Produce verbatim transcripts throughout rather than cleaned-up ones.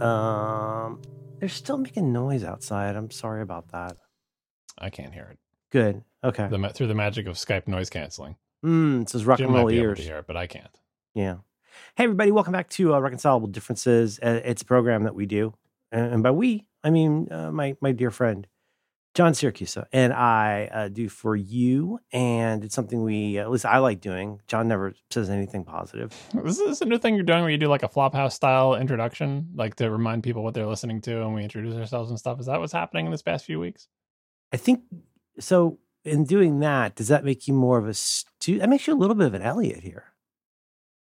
Um, they're still making noise outside. I'm sorry about that. I can't hear it. Good. Okay. The, through the magic of Skype noise canceling. Mm, it says rock and roll ears. Jim might be able to hear it, but I can't. Yeah. Hey, everybody. Welcome back to uh, Reconcilable Differences. Uh, it's a program that we do. And, and by we, I mean uh, my, my dear friend, John Syracuse, and I uh, do for you. And it's something we, at least I like doing. John never says anything positive. Is this a new thing you're doing where you do like a Flophouse style introduction, like to remind people what they're listening to and we introduce ourselves and stuff? Is that what's happening in this past few weeks? I think so. In doing that, does that make you more of a student? That makes you a little bit of an Elliot here.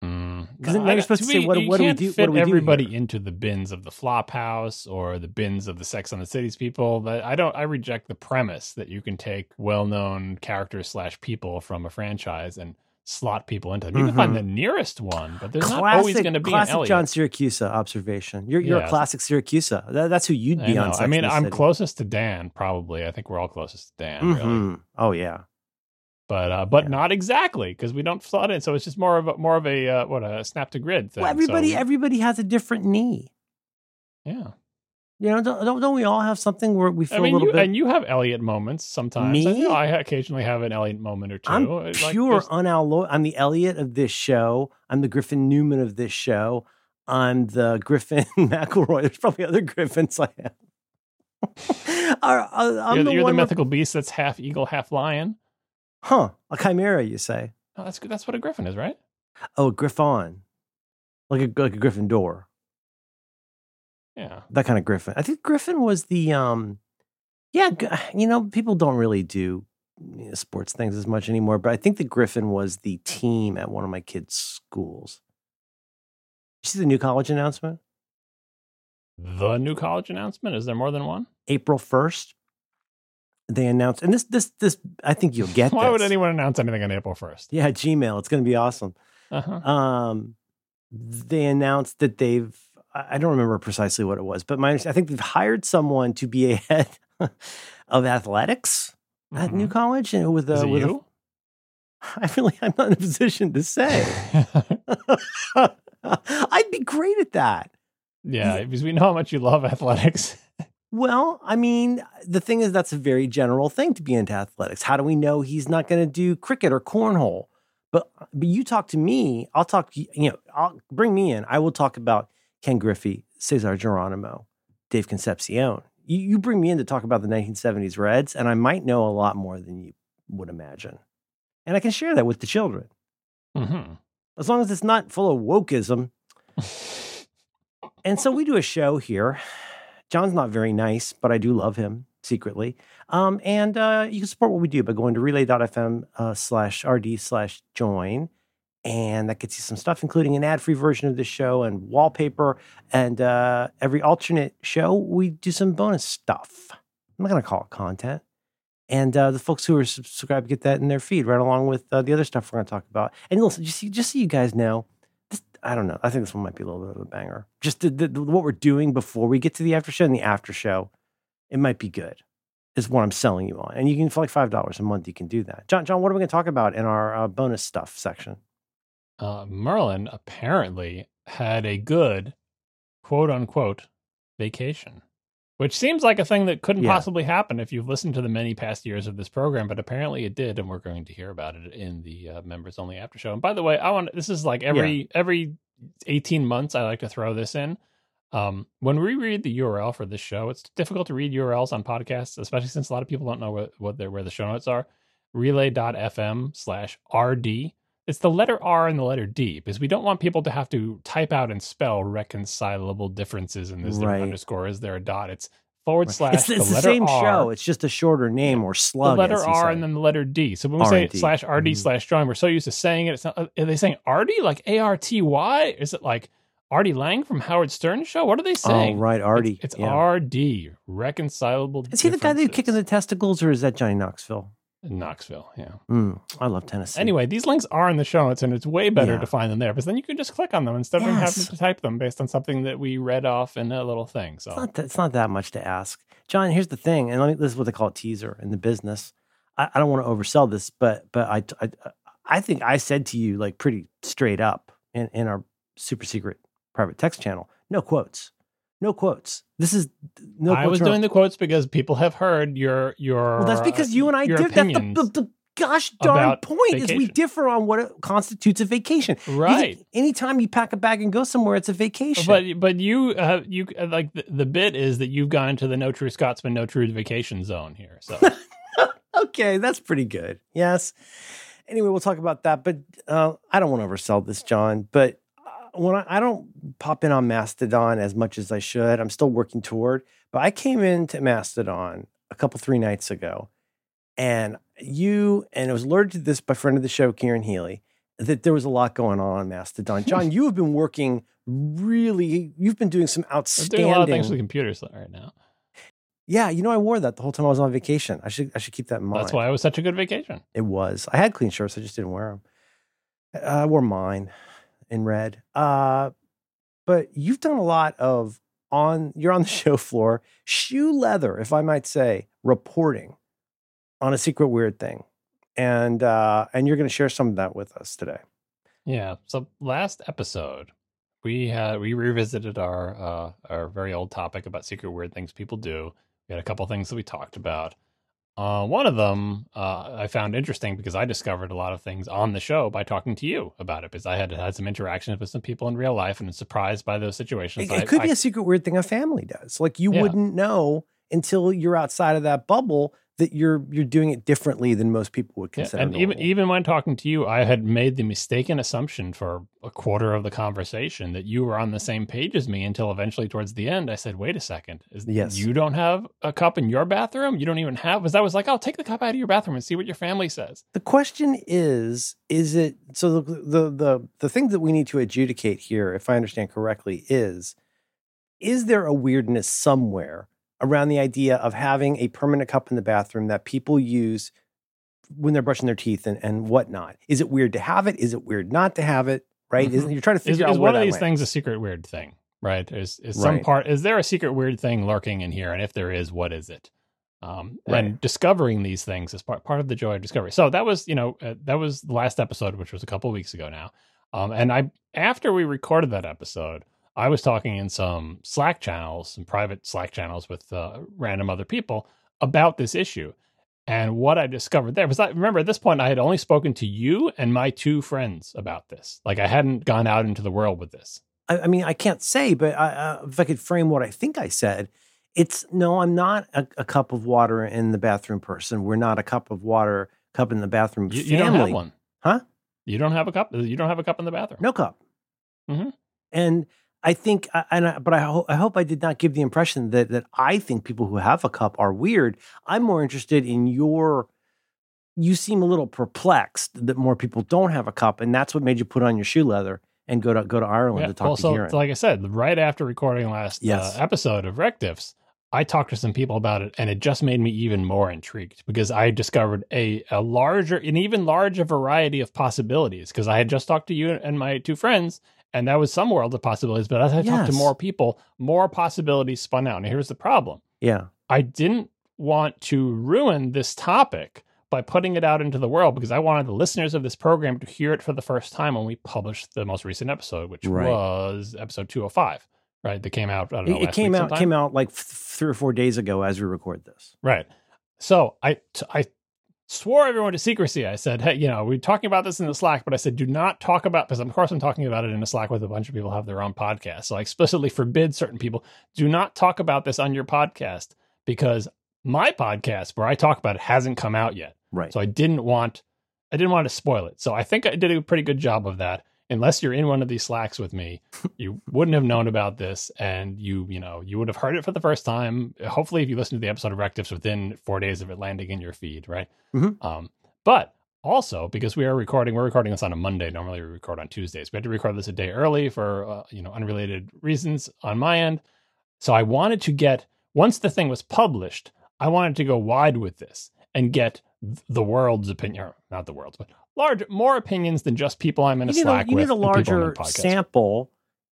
Because mm. no, you're supposed to, to be, say, what, what do we do? Fit what do we everybody do into the bins of the Flophouse or the bins of the Sex and the City's people. That I don't. I reject the premise that you can take well-known characters slash people from a franchise and slot people into them. You mm-hmm. can find the nearest one, but there's classic, not always going to be classic an Elliot. John Syracuse observation. You're you're yeah. a classic Syracuse. That, that's who you'd be on. Sex I mean, I'm City. Closest to Dan, probably. I think we're all closest to Dan. Mm-hmm. Really. Oh yeah, but uh, but yeah. not exactly because we don't slot in. So it's just more of a, more of a uh, what a snap to grid thing. Well, everybody so, everybody has a different knee. Yeah. You know, don't don't we all have something where we feel I mean, a little you, bit? And you have Elliot moments sometimes. Me? I, know I occasionally have an Elliot moment or two. I'm like, pure unalloyed. I'm the Elliot of this show. I'm the Griffin Newman of this show. I'm the Griffin McElroy. There's probably other Griffins I have. I'm you're the, you're the mythical of... beast that's half eagle, half lion. Huh? A chimera, you say? Oh, that's that's what a Griffin is, right? Oh, a Griffon, like a like a Gryffindor. Yeah, that kind of Griffin. I think Griffin was the, um, yeah, you know, people don't really do you know, sports things as much anymore, but I think the Griffin was the team at one of my kids' schools. You see the new college announcement? The new college announcement? Is there more than one? April first, they announced, and this, this, this, I think you'll get Why this. Would anyone announce anything on April first? Yeah, Gmail. It's going to be awesome. Uh-huh. Um, they announced that they've, I don't remember precisely what it was, but my I think they've hired someone to be a head of athletics at mm-hmm. New College. And with a, Is it with you? A, I really, I'm not in a position to say. I'd be great at that. Yeah, because we know how much you love athletics. Well, I mean, the thing is, that's a very general thing to be into athletics. How do we know he's not going to do cricket or cornhole? But but you talk to me, I'll talk, you know, I'll bring me in. I will talk about Ken Griffey, Cesar Geronimo, Dave Concepcion. You, you bring me in to talk about the nineteen seventies Reds, and I might know a lot more than you would imagine. And I can share that with the children. Mm-hmm. As long as it's not full of wokeism. And so we do a show here. John's not very nice, but I do love him secretly. Um, and uh, you can support what we do by going to relay.fm uh, slash rd slash join. And that gets you some stuff, including an ad-free version of this show and wallpaper. And uh, every alternate show, we do some bonus stuff. I'm not going to call it content. And uh, the folks who are subscribed get that in their feed, right along with uh, the other stuff we're going to talk about. And listen, just, just so you guys know, this, I don't know. I think this one might be a little bit of a banger. Just the, the, what we're doing before we get to the after show and the after show, it might be good. Is what I'm selling you on. And you can, for like five dollars a month, you can do that. John, John, what are we going to talk about in our uh, bonus stuff section? Uh, Merlin apparently had a good, quote unquote, vacation, which seems like a thing that couldn't yeah. possibly happen if you've listened to the many past years of this program, but apparently it did. And we're going to hear about it in the uh, members only after show. And by the way, I want, this is like every, yeah. every eighteen months, I like to throw this in. Um, when we read the U R L for this show, it's difficult to read U R Ls on podcasts, especially since a lot of people don't know what, what they're, where the show notes are. Relay.fm slash RD. It's the letter R and the letter D, because we don't want people to have to type out and spell reconcilable differences. And there's right. no underscore. Is there a dot? It's forward right. slash. It's, it's the, the letter same R, show. It's just a shorter name or slug. The letter R say. And then the letter D. So when we R say slash R D mm-hmm. slash join, we're so used to saying it. It's not, are they saying R D like A R T Y? Is it like Artie Lang from Howard Stern's show? What are they saying? Oh, right, Artie. It's, it's yeah. R D, reconcilable. Is he the guy they kick in the testicles, or is that Johnny Knoxville? Knoxville, yeah. Mm, I love Tennessee. Anyway, these links are in the show notes, and it's way better yeah. to find them there, because then you can just click on them instead yes. of having to type them based on something that we read off in a little thing. So it's not, that, it's not that much to ask. John, here's the thing, and let me, this is what they call a teaser in the business. I, I don't want to oversell this, but but I, I, I think I said to you, like, pretty straight up in, in our super secret private text channel, no quotes. No quotes. This is no. I quotes was doing the quotes because people have heard your your. Well, that's because you and I did. That's the, the, the gosh darn point vacation. Is we differ on what it constitutes a vacation. Right. You anytime you pack a bag and go somewhere, it's a vacation. But but you uh, you like the, the bit is that you've gone into the no true Scotsman, no true vacation zone here. So okay, that's pretty good. Yes. Anyway, we'll talk about that. But uh, I don't want to oversell this, John. But. When I, I don't pop in on Mastodon as much as I should. I'm still working toward, but I came into Mastodon a couple, three nights ago, and you, and I was alerted to this by a friend of the show, Kieran Healy, that there was a lot going on on Mastodon. John, you have been working really, you've been doing some outstanding. I'm doing a lot of things with computers right now. Yeah, you know, I wore that the whole time I was on vacation. I should I should keep that in mind. That's why it was such a good vacation. It was. I had clean shirts. I just didn't wear them. I wore mine. In red. Uh, but you've done a lot of on, you're on the show floor, shoe leather, if I might say, reporting on a secret weird thing. And, uh, and you're going to share some of that with us today. Yeah. So last episode, we had, we revisited our, uh, our very old topic about secret weird things people do. We had a couple things that we talked about. Uh, one of them uh, I found interesting because I discovered a lot of things on the show by talking to you about it, because I had had some interactions with some people in real life and was surprised by those situations. It, it I, could I, be a secret weird thing a family does. Like you yeah. wouldn't know until you're outside of that bubble that you're you're doing it differently than most people would consider. Yeah, and normal. even even when talking to you, I had made the mistaken assumption for a quarter of the conversation that you were on the same page as me until eventually towards the end, I said, wait a second, is yes. you don't have a cup in your bathroom? You don't even have, because I was like, I'll take the cup out of your bathroom and see what your family says. The question is, is it, so the the the, the thing that we need to adjudicate here, if I understand correctly, is, is there a weirdness somewhere around the idea of having a permanent cup in the bathroom that people use when they're brushing their teeth and, and whatnot? Is it weird to have it? Is it weird not to have it? Right? Mm-hmm. Isn't you're trying to figure is, out is one of these went. things a secret weird thing? Right? Is is some right. part? Is there a secret weird thing lurking in here? And if there is, what is it? Um, right. And discovering these things is part part of the joy of discovery. So that was you know uh, that was the last episode, which was a couple of weeks ago now. Um, and I after we recorded that episode, I was talking in some Slack channels, some private Slack channels with uh, random other people about this issue. And what I discovered there was, I remember at this point, I had only spoken to you and my two friends about this. Like I hadn't gone out into the world with this. I, I mean, I can't say, but I, uh, if I could frame what I think I said, it's no, I'm not a, a cup of water in the bathroom person. We're not a cup of water, cup in the bathroom. You, you don't have one. Huh? You don't have a cup. You don't have a cup in the bathroom. No cup. Mm-hmm. And I think, and I, but I, ho- I hope I did not give the impression that that I think people who have a cup are weird. I'm more interested in your, you seem a little perplexed that more people don't have a cup, and that's what made you put on your shoe leather and go to go to Ireland yeah. to talk well, to so, Kieran. Like I said, right after recording last yes. uh, episode of Rec Diffs, I talked to some people about it, and it just made me even more intrigued because I discovered a, a larger, an even larger variety of possibilities because I had just talked to you and my two friends. And that was some world of possibilities, but as I yes. talked to more people, more possibilities spun out. And here's the problem. Yeah. I didn't want to ruin this topic by putting it out into the world because I wanted the listeners of this program to hear it for the first time when we published the most recent episode, which right. was episode two oh five, right? That came out, I don't know, It, it came out, came out like f- three or four days ago as we record this. Right. So I, t- I, swore everyone to secrecy. I said, hey, you know, we're talking about this in the Slack, but I said, do not talk about, because of course I'm talking about it in a Slack with a bunch of people who have their own podcast. So I explicitly forbid certain people, do not talk about this on your podcast because my podcast where I talk about it hasn't come out yet. Right. So I didn't want, I didn't want to spoil it. So I think I did a pretty good job of that. Unless you're in one of these Slacks with me, you wouldn't have known about this. And you, you know, you would have heard it for the first time. Hopefully, if you listen to the episode of Rec Diffs within four days of it landing in your feed, right? Mm-hmm. Um, but also because we are recording, we're recording this on a Monday. Normally we record on Tuesdays. We had to record this a day early for, uh, you know, unrelated reasons on my end. So I wanted to get, once the thing was published, I wanted to go wide with this and get the world's opinion, or not the world's, but larger, more opinions than just people I'm in a Slack with. You need a larger sample,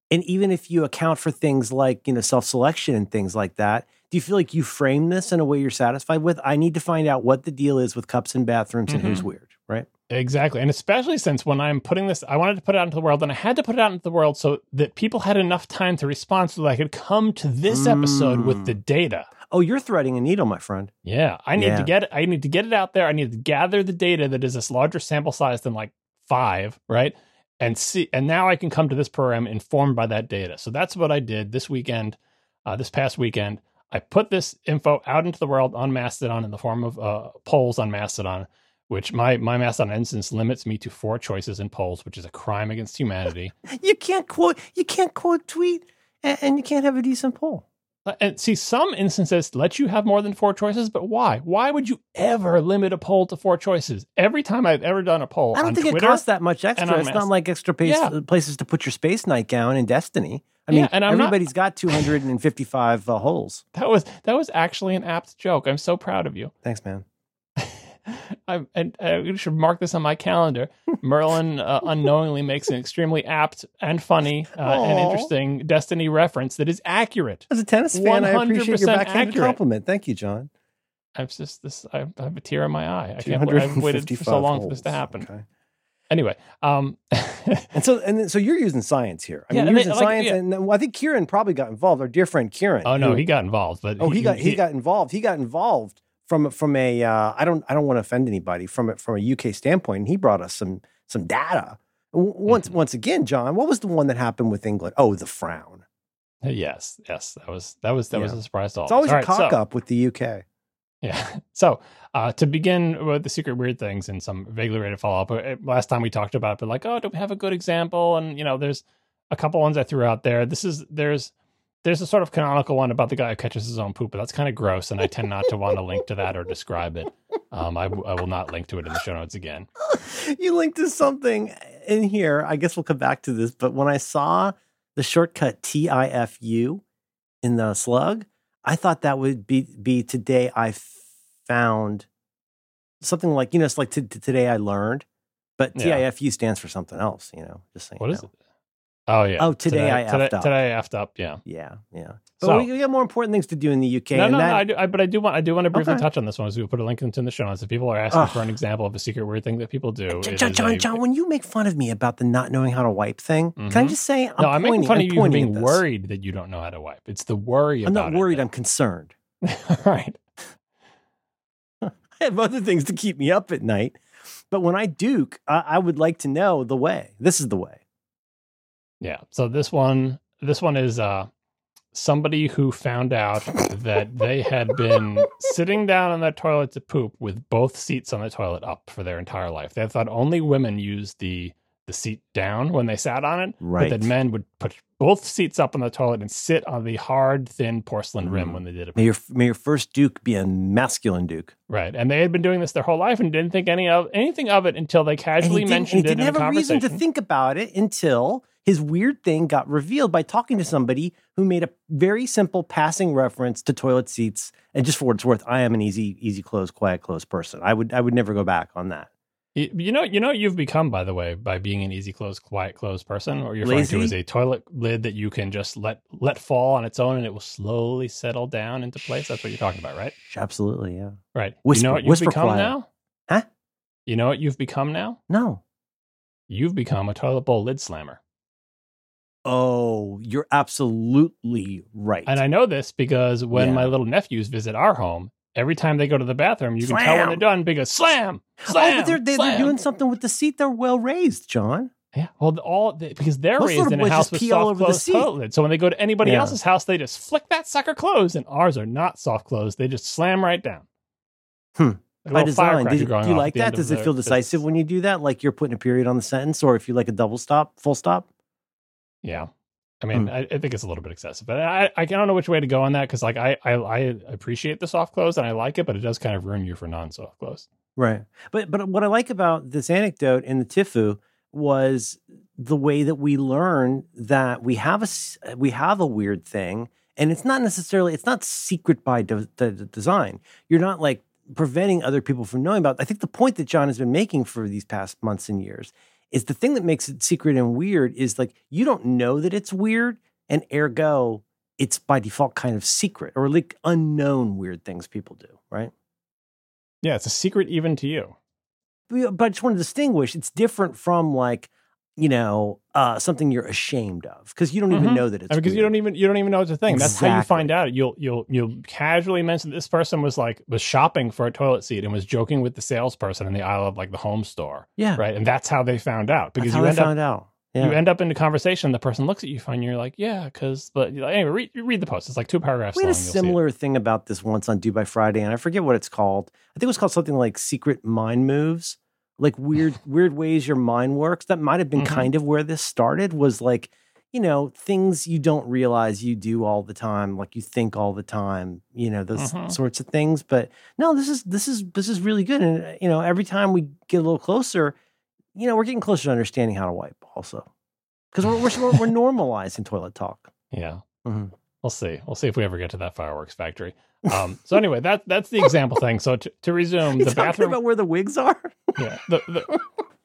and even if you account for things like, you know, self-selection and things like that, do you feel like you frame this in a way you're satisfied with? I need to find out what the deal is with cups and bathrooms mm-hmm. and who's weird, right? Exactly. And especially since when I'm putting this, I wanted to put it out into the world, and I had to put it out into the world so that people had enough time to respond so that I could come to this mm. episode with the data. Oh, you're threading a needle, my friend. Yeah. I need yeah. to get it. I need to get it out there. I need to gather the data that is this larger sample size than like five, right? And see, and now I can come to this program informed by that data. So that's what I did this weekend, uh, this past weekend. I put this info out into the world on Mastodon in the form of uh, polls on Mastodon, which my, my Mastodon instance limits me to four choices in polls, which is a crime against humanity. You can't quote, you can't quote tweet, and, and you can't have a decent poll. And see, some instances let you have more than four choices, but why? Why would you ever limit a poll to four choices? Every time I've ever done a poll, I don't on think Twitter, it costs that much extra. It's not like extra place, yeah. places to put your space nightgown in Destiny. I mean, yeah, and everybody's not... got two hundred fifty-five uh, holes. That was that was actually an apt joke. I'm so proud of you. Thanks, man. I, and I should mark this on my calendar. Merlin uh, unknowingly makes an extremely apt and funny uh, and interesting Destiny reference that is accurate. As a tennis fan, I appreciate your backhanded compliment. Thank you, John. I'm just this. I, I have a tear in my eye. I can't. I've waited for so long holes. for this to happen. Okay. Anyway, um, and so and so you're using science here. I mean, yeah, you're using they, science, like, yeah. and I think Kieran probably got involved. Our dear friend Kieran. Oh no, who, he got involved. But oh, he, he got he, he got involved. He got involved. From from a uh, I don't I don't want to offend anybody from a, from a U K standpoint, and he brought us some some data. Once mm-hmm. once again, John, what was the one that happened with England? Oh, the frown. Yes, yes, that was that was that yeah. was a surprise to all. It's always all a right, cock so, up with the U K. Yeah. So uh, to begin with the secret weird things and some vaguely related follow up. Last time we talked about, it, but like, oh, don't we have a good example? And you know, there's a couple ones I threw out there. This is there's. There's a sort of canonical one about the guy who catches his own poop, but that's kind of gross, and I tend not to want to link to that or describe it. Um, I, w- I will not link to it in the show notes again. You linked to something in here. I guess we'll come back to this, but when I saw the shortcut T I F U in the slug, I thought that would be, be today I found something like, you know, it's like t- t- today I learned, but T I F U yeah. stands for something else, you know, just saying. What is know. it? Oh, yeah. Oh, today, today I effed today, up. Today I effed up, yeah. Yeah, yeah. But so, we, we got more important things to do in the U K. No, and no, that... no I do, I, but I do want I do want to briefly okay. touch on this one, as we'll put a link into the show notes. If people are asking oh. for an example of a secret weird thing that people do. John, John, John, a... John, when you make fun of me about the not knowing how to wipe thing, mm-hmm. can I just say I'm, no, I'm pointing, making fun I'm of you being worried that you don't know how to wipe. It's the worry I'm about it. I'm not worried, it, I'm concerned. All right. I have other things to keep me up at night. But when I duke, I, I would like to know the way. This is the way. Yeah. So this one, this one is uh, somebody who found out that they had been sitting down on the toilet to poop with both seats on the toilet up for their entire life. They thought only women used the the seat down when they sat on it, right. but that men would put both seats up on the toilet and sit on the hard, thin porcelain rim mm. when they did it. May your, may your first duke be a masculine duke. Right. And they had been doing this their whole life and didn't think any of anything of it until they casually mentioned it in a conversation. And he didn't, and he didn't have a reason to think about it until... his weird thing got revealed by talking to somebody who made a very simple passing reference to toilet seats. And just for what it's worth, I am an easy, easy close, quiet close person. I would, I would never go back on that. You know, you know, you've become, by the way, by being an easy close, quiet close person, or you're referring to as a toilet lid that you can just let, let fall on its own and it will slowly settle down into place. That's what you're talking about, right? Absolutely. Yeah. Right. Whisper, you know what you've become quiet. now? Huh? You know what you've become now? No. You've become a toilet bowl lid slammer. Oh, you're absolutely right. And I know this because when yeah. my little nephews visit our home, every time they go to the bathroom, you slam. can tell when they're done because slam, slam, oh, but they're, they're, slam. they're doing something with the seat. They're well raised, John. Yeah, well, all they, because they're Most raised in a house with soft closed toilet lid. So when they go to anybody yeah. else's house, they just flick that sucker closed, and ours are not soft closed. They just slam right down. Hmm. By design, did, do you like that? Does it feel decisive business. when you do that? Like you're putting a period on the sentence, or if you like a double stop, full stop? Yeah. I mean, mm. I, I think it's a little bit excessive, but I, I don't know which way to go on that. Cause like, I, I, I appreciate the soft close and I like it, but it does kind of ruin you for non-soft close. Right. But, but what I like about this anecdote in the T I F U was the way that we learn that we have a, we have a weird thing, and it's not necessarily, it's not secret by de- de- design. You're not like preventing other people from knowing about it. I think the point that John has been making for these past months and years is the thing that makes it secret and weird is like, you don't know that it's weird, and ergo, it's by default kind of secret or like unknown weird things people do, right? Yeah, it's a secret even to you. But I just want to distinguish. It's different from like, you know, uh, something you're ashamed of because you don't mm-hmm. even know that it's because I mean, you don't even you don't even know it's a thing. Exactly. That's how you find out. You'll you'll you'll casually mention this person was like was shopping for a toilet seat and was joking with the salesperson in the aisle of like the home store. Yeah, right. And that's how they found out because that's how you they end found up, out. Yeah. You end up in a conversation. The person looks at you and you're like, yeah, because but anyway, read, read the post. It's like two paragraphs. We had long, a similar thing about this once on Do By Friday, and I forget what it's called. I think it was called something like Secret Mind Moves, like weird, weird ways your mind works. That might have been mm-hmm. kind of where this started was like, you know, things you don't realize you do all the time. Like you think all the time, you know, those mm-hmm. sorts of things. But no, this is, this is, this is really good. And, you know, every time we get a little closer, you know, we're getting closer to understanding how to wipe also. Because we're, we're, we're normalizing toilet talk. Yeah. Mm-hmm. We'll see. We'll see if we ever get to that fireworks factory. Um, so anyway, that that's the example thing. So to, to resume, the bathroom about where the wigs are. Yeah, the the,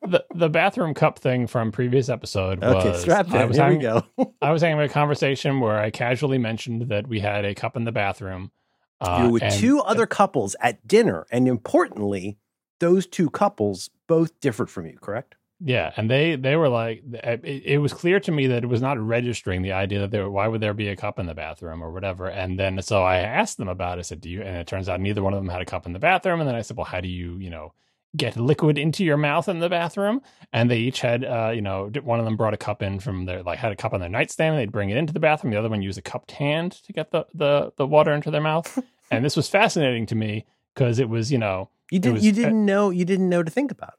the the bathroom cup thing from previous episode. Was, okay, strap in. I was Here having, we go. I was having a conversation where I casually mentioned that we had a cup in the bathroom. Uh, you were with two other it, couples at dinner, and importantly, those two couples both differed from you. Correct. Yeah, and they, they were like, it, it was clear to me that it was not registering the idea that there, why would there be a cup in the bathroom or whatever. And then, so I asked them about it, I said, do you, and it turns out neither one of them had a cup in the bathroom. And then I said, well, how do you, you know, get liquid into your mouth in the bathroom? And they each had, uh, you know, one of them brought a cup in from their, like had a cup on their nightstand, and they'd bring it into the bathroom. The other one used a cupped hand to get the, the, the water into their mouth. And this was fascinating to me because it was, you know. You, did, was, you didn't know, you didn't know to think about it.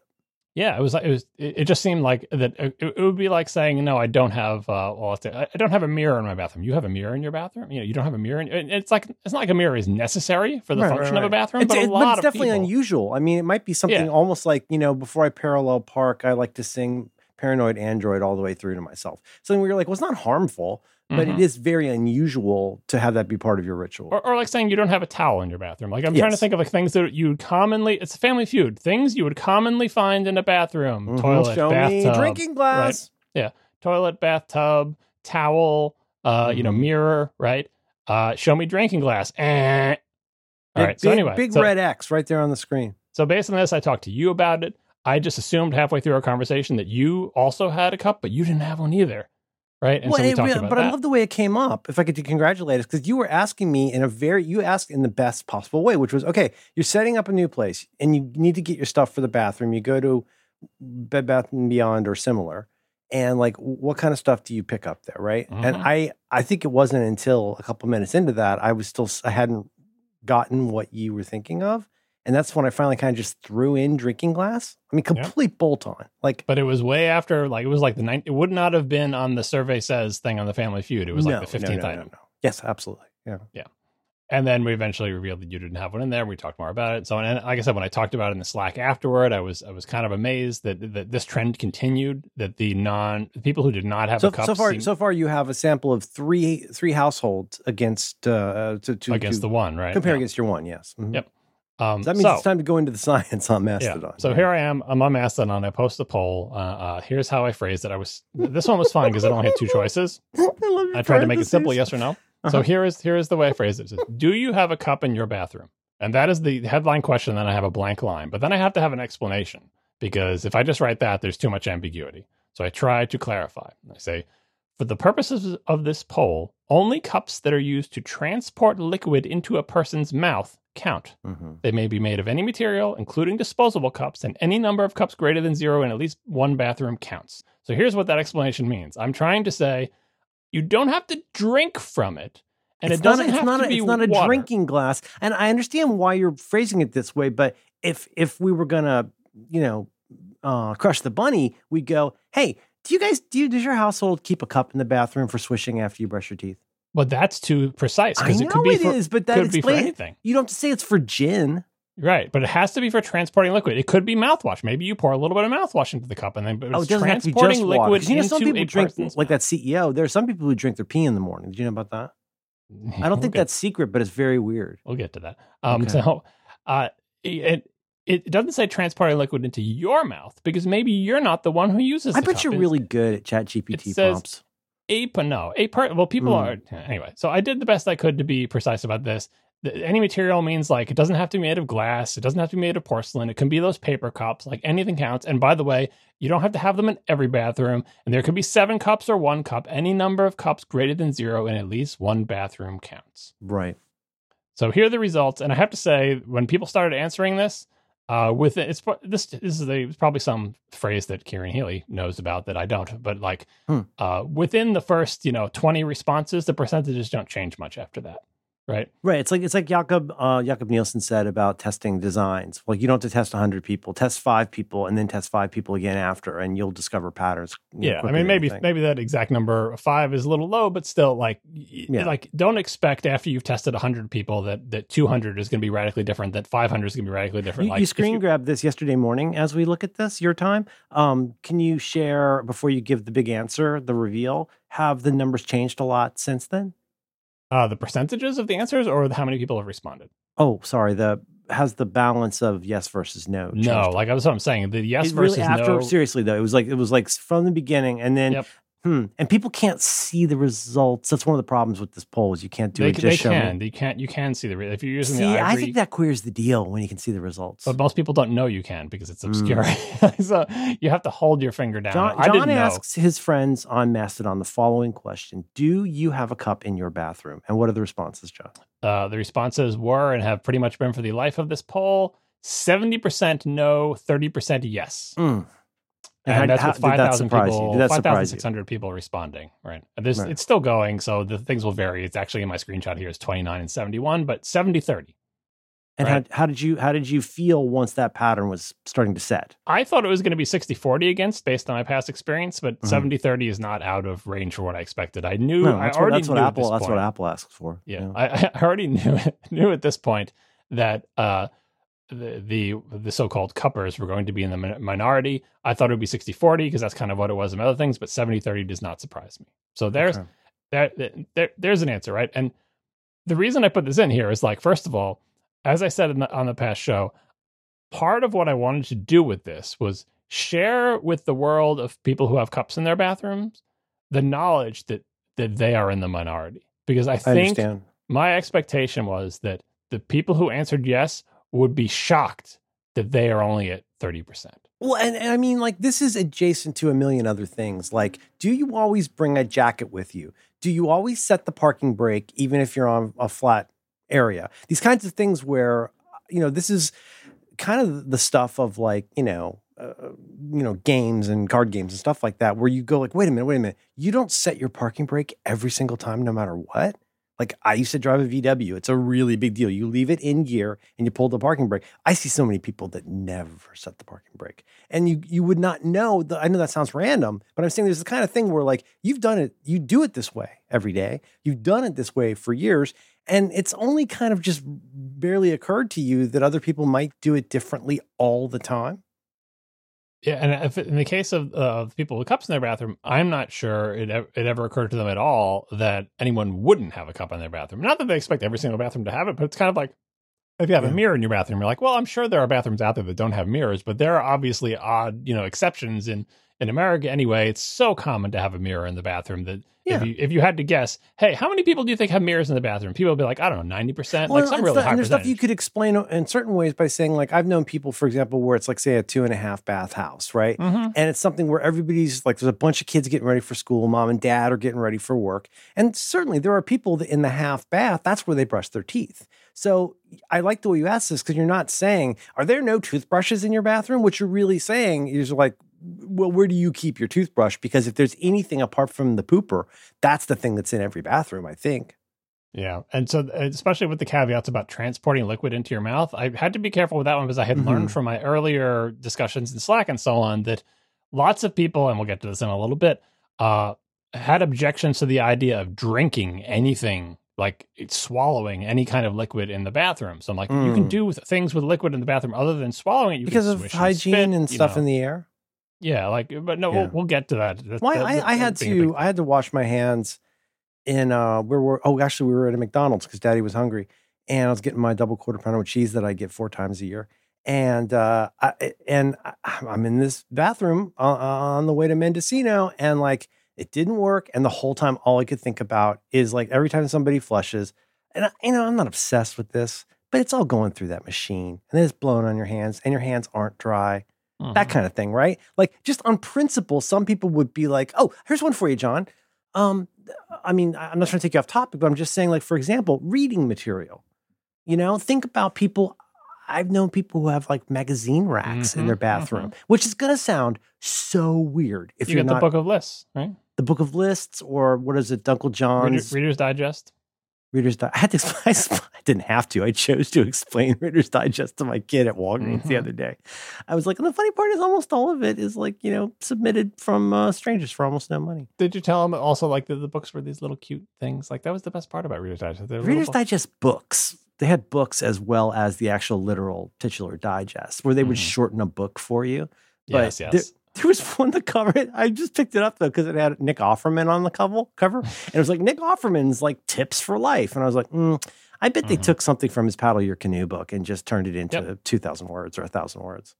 Yeah, it was. It was. It just seemed like that. It, it would be like saying, "No, I don't have. Uh, well, I don't have a mirror in my bathroom. You have a mirror in your bathroom. You know, you don't have a mirror. In, it's like it's not like a mirror is necessary for the right, function right, right. of a bathroom, it's, but a it, lot but it's of definitely people, unusual. I mean, it might be something yeah. almost like you know, before I parallel park, I like to sing "Paranoid Android" all the way through to myself. Something where you're like, well, it's not harmful, but mm-hmm. it is very unusual to have that be part of your ritual. Or, or like saying you don't have a towel in your bathroom. Like I'm yes. trying to think of like things that you would commonly, it's a Family Feud, things you would commonly find in a bathroom. Mm-hmm. Toilet, Show bathtub. Me. Drinking glass. Right? Yeah. Toilet, bathtub, towel, uh, mm-hmm. you know, mirror, right? Uh, show me drinking glass. Eh. All big, right. So big, anyway. Big so, red X right there on the screen. So based on this, I talked to you about it. I just assumed halfway through our conversation that you also had a cup, but you didn't have one either. Right. And well, so we it, talked about but that. I love the way it came up. If I could congratulate us, because you were asking me in a very, you asked in the best possible way, which was, okay, you're setting up a new place and you need to get your stuff for the bathroom. You go to Bed Bath and Beyond or similar. And like, what kind of stuff do you pick up there? Right. Mm-hmm. And I, I think it wasn't until a couple minutes into that, I was still, I hadn't gotten what you were thinking of. And that's when I finally kind of just threw in drinking glass. I mean, complete yep. bolt on. Like, but it was way after, like, it was like the ninth. It would not have been on the survey says thing on the Family Feud. It was no, like the fifteenth no, no, item. No, no, no. Yes, absolutely. Yeah. Yeah. And then we eventually revealed that you didn't have one in there. We talked more about it. So, and like I said, when I talked about it in the Slack afterward, I was I was kind of amazed that, that this trend continued. That the non the people who did not have so, a cup so far seemed, so far you have a sample of three three households against uh to, to against to the one right compare yeah. against your one yes mm-hmm. yep. Um, so that means so, it's time to go into the science on Mastodon. Yeah. So here I am. I'm on Mastodon. I post a poll. Uh, uh, here's how I phrased it. I was this one was fine because it only had two choices. I, I tried to make it simple, yes or no. Uh-huh. So here is here is the way I phrased it. It says, do you have a cup in your bathroom? And that is the headline question. Then I have a blank line, but then I have to have an explanation because if I just write that, there's too much ambiguity. So I try to clarify. I say, for the purposes of this poll, only cups that are used to transport liquid into a person's mouth count. Mm-hmm. They may be made of any material, including disposable cups, and any number of cups greater than zero in at least one bathroom counts. So here's what that explanation means. I'm trying to say you don't have to drink from it, and it's it doesn't not, have not to a, be it's not a water. Drinking glass. And I understand why you're phrasing it this way, but if if we were gonna, you know, uh, crush the bunny, we'd go, hey, do you guys do you, does your household keep a cup in the bathroom for swishing after you brush your teeth? But that's too precise because it could be it for, is, but that could be for anything. You don't have to say it's for gin. Right, but it has to be for transporting liquid. It could be mouthwash. Maybe you pour a little bit of mouthwash into the cup and then but it's oh, it doesn't transporting have to be just liquid water. You know, some people drink mouth. Like that C E O. There are some people who drink their pee in the morning. Did you know about that? I don't think that's secret, but it's very weird. We'll get to that. Um, okay. So uh, it it doesn't say transporting liquid into your mouth because maybe you're not the one who uses it. I bet cup. you're really good at Chat G P T prompts. A, no, a part, well, people mm. are, anyway, so I did the best I could to be precise about this. The, any material means, like, it doesn't have to be made of glass. It doesn't have to be made of porcelain. It can be those paper cups, like anything counts. And by the way, you don't have to have them in every bathroom. And there could be seven cups or one cup. Any number of cups greater than zero in at least one bathroom counts. Right. So here are the results. And I have to say, when people started answering this, uh, with it, it's this, this is a, probably some phrase that Kieran Healy knows about that I don't. But like hmm. uh, within the first, you know, twenty responses, the percentages don't change much after that. Right. Right. It's like it's like Jakob uh, Jakob Nielsen said about testing designs. Like, you don't have to test one hundred people, test five people and then test five people again after, and you'll discover patterns. Yeah. I mean, maybe maybe that exact number five is a little low, but still, like, yeah. like don't expect after you've tested one hundred people that, that two hundred is going to be radically different, that five hundred is going to be radically different. You, like, you screen you, grabbed this yesterday morning as we look at this, your time. Um, can you share, before you give the big answer, the reveal, have the numbers changed a lot since then? Uh, the percentages of the answers, or how many people have responded? Oh, sorry. The has the balance of yes versus no. Changed? No, like that's what I'm saying. The yes it versus really after, no. Seriously though, it was like it was like from the beginning, and then yep. hmm, and people can't see the results. That's one of the problems with this poll is you can't do they, it. Just they show can. Me. You can't. You can see the if you're using see, the. See, I think that queers the deal when you can see the results. But most people don't know you can because it's obscure. Mm. So you have to hold your finger down. John, I John didn't asks know. His friends on Mastodon the following question: do you have a cup in your bathroom? And what are the responses, John? Uh, the responses were and have pretty much been for the life of this poll: seventy percent no, thirty percent yes. Mm. And, and that's how, with five thousand people, five thousand six hundred people responding, right? There's, right? It's still going, so the things will vary. It's actually in my screenshot here is twenty-nine and seventy-one, but seventy, thirty. And right? how, how did you how did you feel once that pattern was starting to set? I thought it was going to be sixty forty against based on my past experience, but mm-hmm. seventy thirty is not out of range for what I expected. I knew, no, I already what, that's knew what Apple, at this That's point. What Apple asks for. Yeah, yeah. I, I already knew knew at this point that... Uh, The, the the so-called cuppers were going to be in the minority. I thought it would be sixty forty because that's kind of what it was in other things, but seventy thirty does not surprise me. So there's okay. there, there there's an answer, right? And the reason I put this in here is, like, first of all, as I said in the, on the past show, part of what I wanted to do with this was share with the world of people who have cups in their bathrooms the knowledge that that they are in the minority. Because I think I understand. My expectation was that the people who answered yes would be shocked that they are only at thirty percent. Well, and, and I mean, like, this is adjacent to a million other things. Like, do you always bring a jacket with you? Do you always set the parking brake, even if you're on a flat area? These kinds of things where, you know, this is kind of the stuff of, like, you know, uh, you know, games and card games and stuff like that, where you go like, wait a minute, wait a minute. You don't set your parking brake every single time, no matter what. Like, I used to drive a V W. It's a really big deal. You leave it in gear and you pull the parking brake. I see so many people that never set the parking brake. And you you would not know. The, I know that sounds random, but I'm saying there's the kind of thing where, like, you've done it. You do it this way every day. You've done it this way for years. And it's only kind of just barely occurred to you that other people might do it differently all the time. Yeah, and if, in the case of uh, people with cups in their bathroom, I'm not sure it it ever occurred to them at all that anyone wouldn't have a cup in their bathroom. Not that they expect every single bathroom to have it, but it's kind of like if you have yeah. a mirror in your bathroom, you're like, well, I'm sure there are bathrooms out there that don't have mirrors, but there are obviously odd, you know, exceptions in, in America anyway. It's so common to have a mirror in the bathroom that yeah. if you if you had to guess, hey, how many people do you think have mirrors in the bathroom? People would be like, I don't know, ninety percent, well, like some really the, high percentage. And there's stuff you could explain in certain ways by saying, like, I've known people, for example, where it's like, say, a two and a half bath house, right? Mm-hmm. And it's something where everybody's like, there's a bunch of kids getting ready for school, mom and dad are getting ready for work. And certainly there are people that in the half bath, that's where they brush their teeth. So I like the way you asked this because you're not saying, are there no toothbrushes in your bathroom? What you're really saying is, like, well, where do you keep your toothbrush? Because if there's anything apart from the pooper, that's the thing that's in every bathroom, I think. Yeah. And so especially with the caveats about transporting liquid into your mouth, I had to be careful with that one because I had mm-hmm. learned from my earlier discussions in Slack and so on that lots of people, and we'll get to this in a little bit, uh, had objections to the idea of drinking anything, like it's swallowing any kind of liquid in the bathroom. So I'm like, mm. you can do things with liquid in the bathroom other than swallowing it. You because of hygiene and, spit, and stuff know. In the air. Yeah. Like, but no, yeah. we'll, we'll get to that. that, well, that I, I had to, I had to wash my hands in, uh, where we're, oh, actually we were at a McDonald's cause daddy was hungry and I was getting my double quarter pounder with cheese that I get four times a year. And, uh, I, and I, I'm in this bathroom uh, on the way to Mendocino. And like, It didn't work. And the whole time, all I could think about is like every time somebody flushes, and I, you know, I'm not obsessed with this, but it's all going through that machine and it's blown on your hands and your hands aren't dry. Mm-hmm. That kind of thing, right? Like just on principle, some people would be like, oh, here's one for you, John. Um, I mean, I'm not trying to take you off topic, but I'm just saying like, for example, reading material, you know, think about people. I've known people who have like magazine racks mm-hmm, in their bathroom, mm-hmm. which is going to sound so weird. If you you're get not, the book of lists, right? The book of lists, or what is it? Uncle John's Reader, Reader's Digest. Reader's Digest. I had to explain. I didn't have to. I chose to explain Reader's Digest to my kid at Walgreens mm-hmm. the other day. I was like, and the funny part is almost all of it is like, you know, submitted from uh, strangers for almost no money. Did you tell them also like that the books were these little cute things? Like that was the best part about Reader's Digest. Reader's books. Digest books. They had books as well as the actual literal titular digest where they would mm-hmm. shorten a book for you. But yes, yes. There, there was one that covered it. I just picked it up though because it had Nick Offerman on the cover, cover. And it was like Nick Offerman's like tips for life. And I was like, mm, I bet mm-hmm. they took something from his Paddle Your Canoe book and just turned it into yep. two thousand words or one thousand words.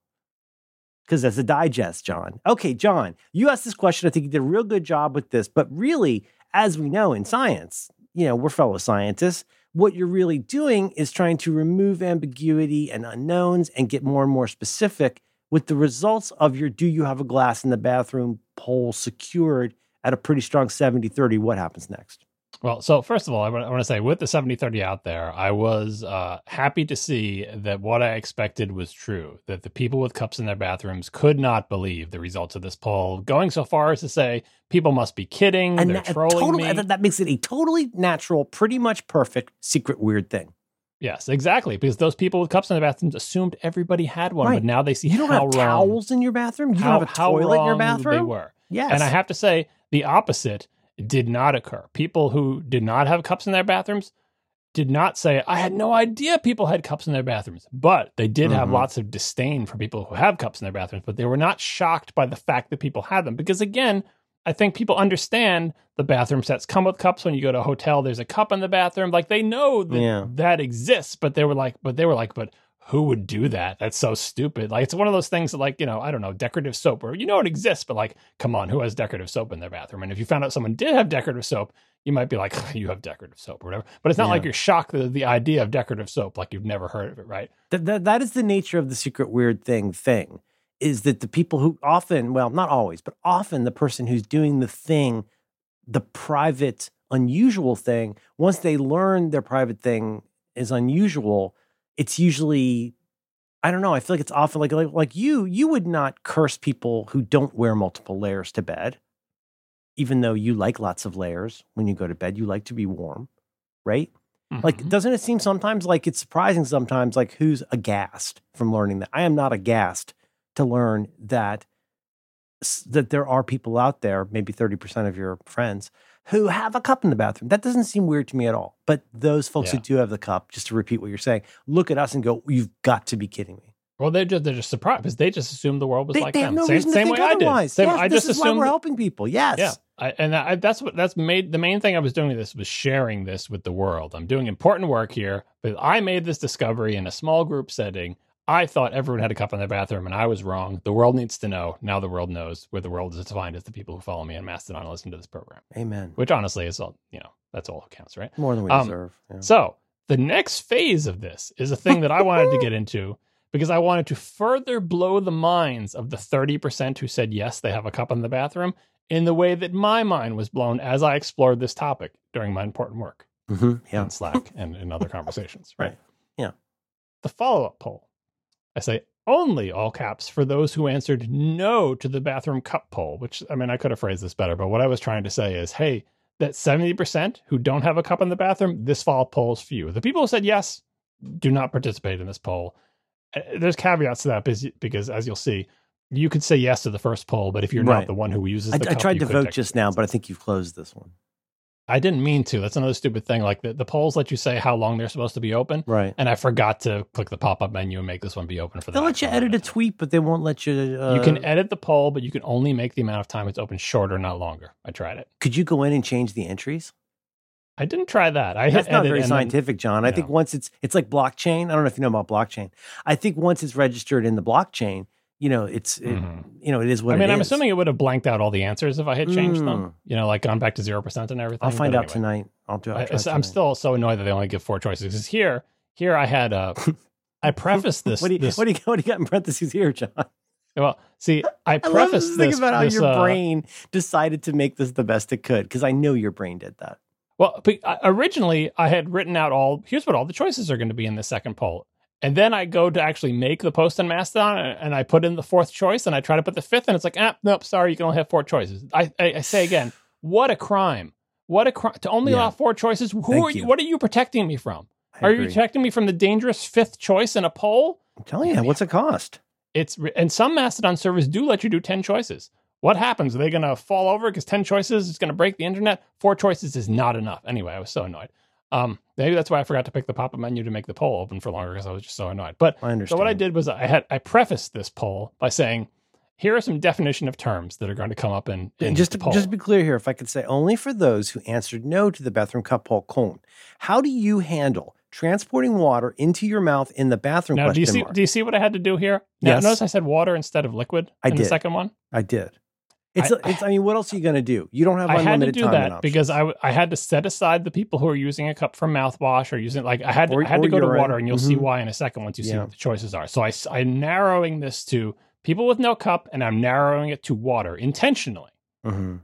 Because that's a digest, John. Okay, John, you asked this question. I think you did a real good job with this. But really, as we know in science, you know, we're fellow scientists. What you're really doing is trying to remove ambiguity and unknowns and get more and more specific with the results of your do you have a glass in the bathroom poll secured at a pretty strong seventy thirty. What happens next? Well, so first of all, I want to say with the seventy thirty out there, I was uh, happy to see that what I expected was true, that the people with cups in their bathrooms could not believe the results of this poll, going so far as to say people must be kidding, and they're that, trolling totally, me. That makes it a totally natural, pretty much perfect, secret weird thing. Yes, exactly, because those people with cups in their bathrooms assumed everybody had one, right. But now they see how wrong. You don't have towels in your bathroom? You how, don't have a toilet in your bathroom? They were. Yes. And I have to say, the opposite did not occur. People who did not have cups in their bathrooms did not say, I had no idea people had cups in their bathrooms, but they did mm-hmm. have lots of disdain for people who have cups in their bathrooms, but they were not shocked by the fact that people had them. Because again, I think people understand the bathroom sets come with cups. When you go to a hotel, there's a cup in the bathroom. Like they know that yeah. that exists, but they were like, but they were like, but who would do that? That's so stupid. Like, it's one of those things that, like, you know, I don't know, decorative soap, or you know it exists, but like, come on, who has decorative soap in their bathroom? And if you found out someone did have decorative soap, you might be like, you have decorative soap or whatever. But it's not yeah. like you're shocked at the idea of decorative soap, like you've never heard of it, right? That, that, that is the nature of the secret weird thing thing, is that the people who often, well, not always, but often the person who's doing the thing, the private, unusual thing, once they learn their private thing is unusual, it's usually, I don't know, I feel like it's often like, like like you, you would not curse people who don't wear multiple layers to bed, even though you like lots of layers when you go to bed. You like to be warm, right? Mm-hmm. Like, doesn't it seem sometimes like it's surprising sometimes, like who's aghast from learning that? I am not aghast to learn that, that there are people out there, maybe thirty percent of your friends, who have a cup in the bathroom. That doesn't seem weird to me at all. But those folks yeah. who do have the cup, just to repeat what you're saying, look at us and go, you've got to be kidding me. Well, they're just, they're just surprised because they just assumed the world was they, like they them. No same same way otherwise. I did. Same, yes, I this just is why we're that, helping people. Yes. Yeah. I, and I, that's what that's made. The main thing I was doing with this was sharing this with the world. I'm doing important work here, but I made this discovery in a small group setting. I thought everyone had a cup in their bathroom, and I was wrong. The world needs to know. Now the world knows. Where the world is defined as the people who follow me on Mastodon and listen to this program. Amen. Which honestly is all, you know, that's all that counts, right? More than we um, deserve. Yeah. So the next phase of this is a thing that I wanted to get into because I wanted to further blow the minds of the thirty percent who said, yes, they have a cup in the bathroom in the way that my mind was blown as I explored this topic during my important work mm-hmm. yeah. on Slack and in other conversations, right? Yeah. The follow-up poll. I say only all caps for those who answered no to the bathroom cup poll, which, I mean, I could have phrased this better, but what I was trying to say is, hey, that seventy percent who don't have a cup in the bathroom, this fall poll's for you. The people who said yes do not participate in this poll. There's caveats to that because, because as you'll see, you could say yes to the first poll, but if you're right. not the one who uses the I, cup, I tried to vote just now, but I think you've closed this one. I didn't mean to. That's another stupid thing. Like the, the polls let you say how long they're supposed to be open. Right. And I forgot to click the pop-up menu and make this one be open for that. They'll let you edit a tweet, but they won't let you... Uh... You can edit the poll, but you can only make the amount of time it's open shorter, not longer. I tried it. Could you go in and change the entries? I didn't try that. I That's hit not edit very scientific, then, John. I know. think once it's... It's like blockchain. I don't know if you know about blockchain. I think once it's registered in the blockchain, you know, it's, it, mm-hmm. you know, it is what I mean, it I'm is. Assuming it would have blanked out all the answers if I had changed mm. them, you know, like gone back to zero percent and everything. I'll find but out anyway. tonight. I'll do it. I, tonight. I'm still so annoyed that they only give four choices. Because here, here I had, uh, I prefaced this. What do you, this, what do you, what do you got in parentheses here, John? Well, see, I prefaced I love this. Think about how this, your uh, brain decided to make this the best it could, because I know your brain did that. Well, but originally I had written out all, here's what all the choices are going to be in the second poll. And then I go to actually make the post on Mastodon, and I put in the fourth choice, and I try to put the fifth, and it's like, ah, nope, sorry, you can only have four choices. I, I, I say again, what a crime. What a crime. To only yeah. allow four choices, who Thank are you? What are you protecting me from? I are agree. you protecting me from the dangerous fifth choice in a poll? I'm telling you, yeah. what's it cost? It's and some Mastodon servers do let you do ten choices. What happens? Are they going to fall over because ten choices is going to break the internet? Four choices is not enough. Anyway, I was so annoyed. Um, maybe that's why I forgot to pick the pop-up menu to make the poll open for longer, because I was just so annoyed. But I understand. So what I did was I had I prefaced this poll by saying, here are some definition of terms that are going to come up in, in just to, the poll. Just to be clear here, if I could say, only for those who answered no to the bathroom cup poll, colon. How do you handle transporting water into your mouth in the bathroom? Now, do you see? Mark. Do you see what I had to do here? Now, yes. Notice I said water instead of liquid. I in did the second one. I did. It's. I, a, it's. I mean, what else are you going to do? You don't have unlimited time. I had to do that because I. I had to set aside the people who are using a cup for mouthwash or using like I had. Or, I had to go to water, in, and you'll mm-hmm. see why in a second once you yeah. see what the choices are. So I. I'm narrowing this to people with no cup, and I'm narrowing it to water intentionally. Mm-hmm.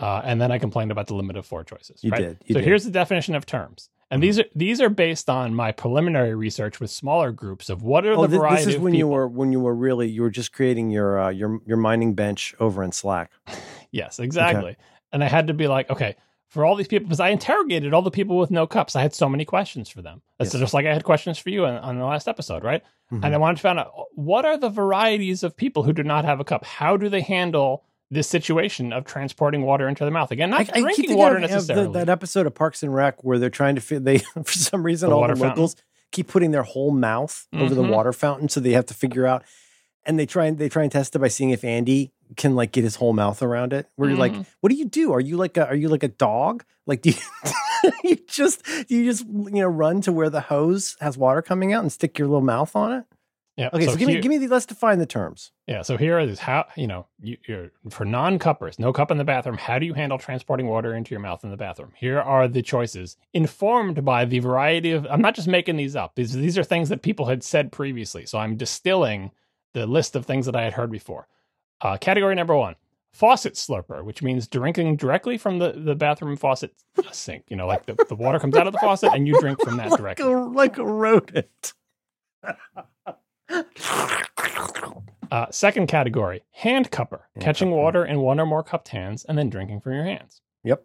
Uh, and then I complained about the limit of four choices. You right? did. You so did. Here's the definition of terms. And these are these are based on my preliminary research with smaller groups of what are oh, the this, variety of This is when people. you were when you were really you were just creating your uh, your your mining bench over in Slack. Yes, exactly. Okay. And I had to be like, okay, for all these people, because I interrogated all the people with no cups. I had so many questions for them. That's yes. just like I had questions for you on, on the last episode, right? Mm-hmm. And I wanted to find out, what are the varieties of people who do not have a cup? How do they handle this situation of transporting water into the mouth? Again, not I, drinking I water necessarily. The, that episode of Parks and Rec where they're trying to fit, they, for some reason, the all the locals fountain. keep putting their whole mouth mm-hmm. over the water fountain. So they have to figure out, and they try and they try and test it by seeing if Andy can like get his whole mouth around it. Where mm-hmm. you're like, what do you do? Are you like a, are you like a dog? Like, do you, you just, do you just, you know, run to where the hose has water coming out and stick your little mouth on it? Yeah. Okay, so, so give me, here, give me the, let's define the terms. Yeah, so here is how, you know, you, you're, for non-cuppers, no cup in the bathroom, how do you handle transporting water into your mouth in the bathroom? Here are the choices, informed by the variety of, I'm not just making these up. These, these are things that people had said previously, so I'm distilling the list of things that I had heard before. Uh, category number one, faucet slurper, which means drinking directly from the, the bathroom faucet sink. You know, like the, the water comes out of the faucet and you drink from that like directly. A, like a rodent. Uh, second category, hand cupper, hand catching cupper. water in one or more cupped hands and then drinking from your hands. Yep.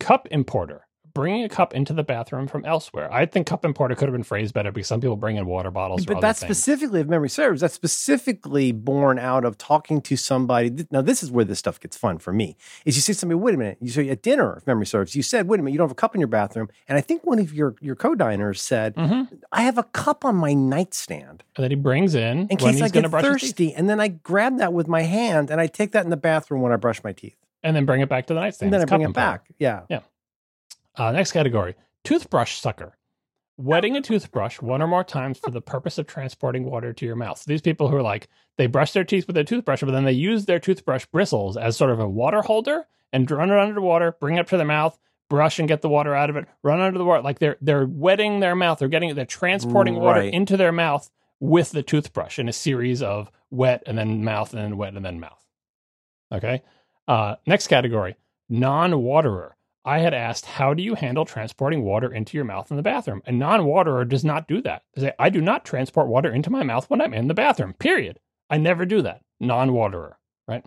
Cup importer, bringing a cup into the bathroom from elsewhere. I think cup importer could have been phrased better because some people bring in water bottles. But or that's other specifically, if memory serves, that's specifically born out of talking to somebody. Now, this is where this stuff gets fun for me, is you say to somebody, wait a minute. You say at dinner, if memory serves, you said, wait a minute, you don't have a cup in your bathroom. And I think one of your, your co-diners said, mm-hmm. I have a cup on my nightstand. And then he brings in in case I get thirsty. And then I grab that with my hand and I take that in the bathroom when I brush my teeth. And then bring it back to the nightstand. And then it's I bring it back. Yeah. Yeah. Uh, next category, toothbrush sucker. Wetting a toothbrush one or more times for the purpose of transporting water to your mouth. So these people who are like, they brush their teeth with their toothbrush, but then they use their toothbrush bristles as sort of a water holder and run it under water, bring it up to their mouth, brush and get the water out of it, run under the water. Like they're they're wetting their mouth. They're getting they're transporting right. water into their mouth with the toothbrush in a series of wet and then mouth and then wet and then mouth. Okay. Uh, next category, non-waterer. I had asked, how do you handle transporting water into your mouth in the bathroom? A non-waterer does not do that. They say, I do not transport water into my mouth when I'm in the bathroom, period. I never do that. Non-waterer, right?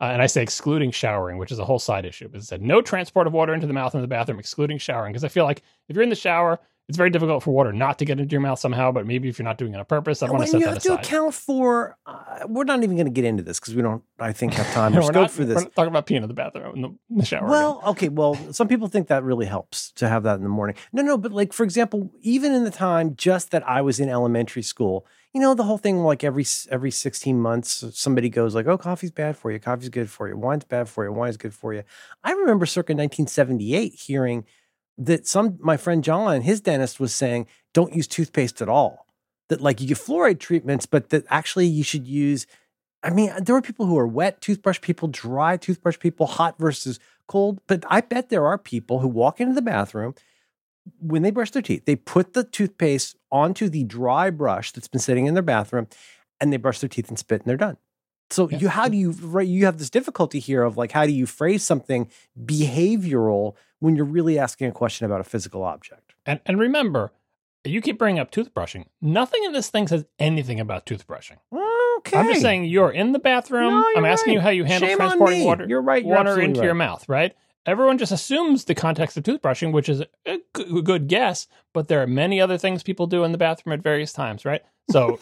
Uh, and I say excluding showering, which is a whole side issue. But it said no transport of water into the mouth in the bathroom, excluding showering. Because I feel like if you're in the shower, it's very difficult for water not to get into your mouth somehow, but maybe if you're not doing it on purpose, I want to set that aside. You have to account for, uh, we're not even going to get into this because we don't, I think, have time or scope not, for this. We're not talking about peeing in the bathroom, in the, in the shower. Well, again. okay, well, some people think that really helps to have that in the morning. No, no, but like, for example, even in the time just that I was in elementary school, you know, the whole thing, like every every sixteen months, somebody goes like, oh, coffee's bad for you, coffee's good for you, wine's bad for you, wine's good for you. I remember circa nineteen seventy-eight hearing that some my friend John, his dentist, was saying, don't use toothpaste at all. that like you get fluoride treatments, but that actually you should use, I mean, there are people who are wet toothbrush people, dry toothbrush people, hot versus cold. But I bet there are people who walk into the bathroom when they brush their teeth, they put the toothpaste onto the dry brush that's been sitting in their bathroom and they brush their teeth and spit and they're done. So yeah. you, how do you, right, you have this difficulty here of like, how do you phrase something behavioral when you're really asking a question about a physical object? And, and remember, you keep bringing up toothbrushing. Nothing in this thing says anything about toothbrushing. Okay. I'm just saying you're in the bathroom. No, I'm asking right. you how you handle Shame transporting water, you're right. you're water into right. your mouth, right? Everyone just assumes the context of toothbrushing, which is a good guess, but there are many other things people do in the bathroom at various times, right? So,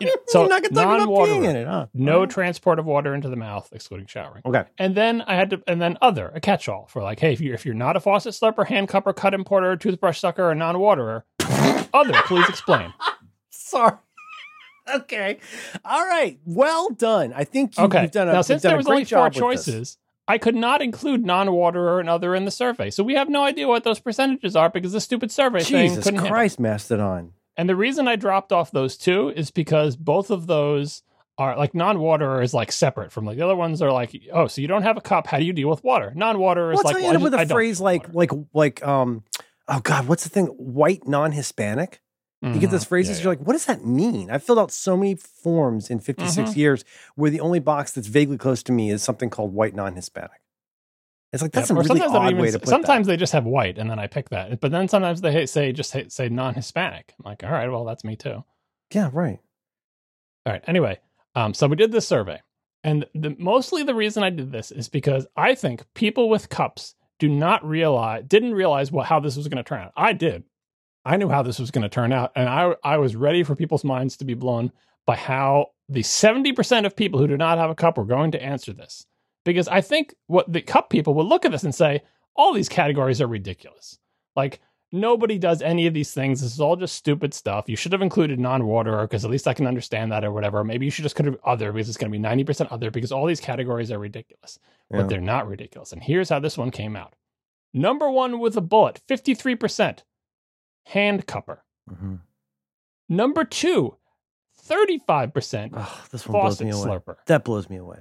you know, so non-water, in it, huh? no right. transport of water into the mouth, excluding showering. Okay. And then I had to, and then other, a catch-all for like, hey, if you're, if you're not a faucet slurper, hand cupper, cut importer, toothbrush sucker, or non-waterer, other, please explain. Sorry. Okay. All right. Well done. I think you, okay. you've done a, now, since done there was a great only four choices, I could not include non-waterer and other in the survey. So we have no idea what those percentages are because the stupid survey Jesus thing couldn't Jesus Christ, handle. Mastodon. And the reason I dropped off those two is because both of those are like non-waterer is like separate from like the other ones are like, oh, so you don't have a cup. How do you deal with water? Non-waterer is well, like, well, I just, with a I phrase like, like, like, um, oh God, what's the thing? White non-Hispanic. You mm-hmm. get those phrases, yeah, yeah. you're like, what does that mean? I've filled out so many forms in fifty-six mm-hmm. years where the only box that's vaguely close to me is something called white non-Hispanic. It's like, that's yeah, a really odd even, way to put Sometimes that. They just have white, and then I pick that. But then sometimes they say, just say non-Hispanic. I'm like, all right, well, that's me too. Yeah, right. All right, anyway, um, so we did this survey. And the, mostly the reason I did this is because I think people with cups do not realize, didn't realize well, how this was going to turn out. I did. I knew how this was going to turn out, and I I was ready for people's minds to be blown by how the seventy percent of people who do not have a cup were going to answer this. Because I think what the cup people will look at this and say, all these categories are ridiculous. Like, nobody does any of these things. This is all just stupid stuff. You should have included non-waterer because at least I can understand that or whatever. Maybe you should just could have other because it's going to be ninety percent other because all these categories are ridiculous. Yeah. But they're not ridiculous. And here's how this one came out. Number one with a bullet, fifty-three percent. Hand cupper. Mm-hmm. Number two, thirty-five percent oh, this one faucet blows me away. Slurper. That blows me away.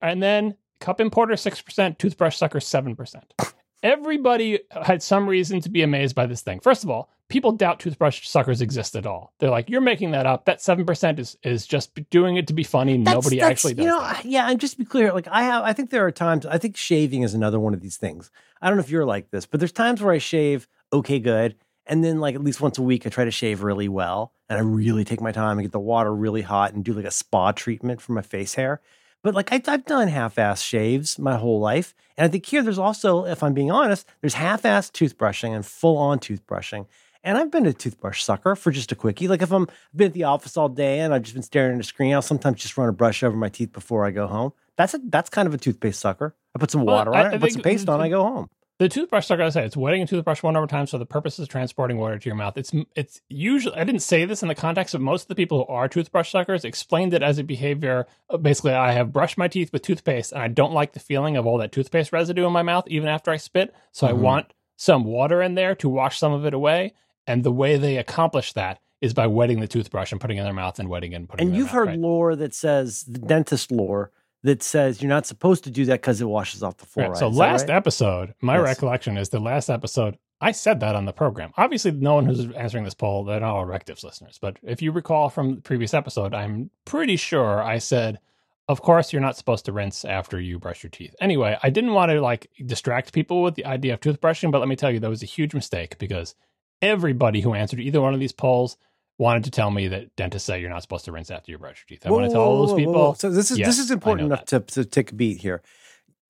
And then cup importer, six percent, toothbrush sucker, seven percent. Everybody had some reason to be amazed by this thing. First of all, people doubt toothbrush suckers exist at all. They're like, you're making that up. That seven percent is, is just doing it to be funny. That's, Nobody that's, actually does you know, that. Yeah, and just to be clear, like I have, I think there are times, I think shaving is another one of these things. I don't know if you're like this, but there's times where I shave, okay, good. And then like at least once a week, I try to shave really well. And I really take my time and get the water really hot and do like a spa treatment for my face hair. But like I, I've done half-ass shaves my whole life. And I think here there's also, if I'm being honest, there's half-ass toothbrushing and full-on toothbrushing. And I've been a toothbrush sucker for just a quickie. Like if I'm, I've been at the office all day and I've just been staring at a screen, I'll sometimes just run a brush over my teeth before I go home. That's a, that's kind of a toothpaste sucker. I put some water well, I, on it, I, I put some paste on, I go home. The toothbrush sucker, I say, it's wetting a toothbrush one over time, so the purpose is transporting water to your mouth. It's it's usually, I didn't say this in the context, but most of the people who are toothbrush suckers explained it as a behavior. Basically, I have brushed my teeth with toothpaste, and I don't like the feeling of all that toothpaste residue in my mouth, even after I spit, so mm-hmm. I want some water in there to wash some of it away, and the way they accomplish that is by wetting the toothbrush and putting it in their mouth and wetting it and putting and it in their mouth. And you've heard right? lore that says, the dentist lore, that says you're not supposed to do that because it washes off the fluoride. Right, so last right? episode, my yes. recollection is the last episode, I said that on the program. Obviously, no one who's answering this poll, they're not all Rectives listeners. But if you recall from the previous episode, I'm pretty sure I said, of course, you're not supposed to rinse after you brush your teeth. Anyway, I didn't want to like distract people with the idea of toothbrushing, but let me tell you, that was a huge mistake because everybody who answered either one of these polls wanted to tell me that dentists say you're not supposed to rinse after you brush your teeth. I whoa, want to tell all those people. Whoa, whoa. So this is yes, this is important enough to, to take a beat here.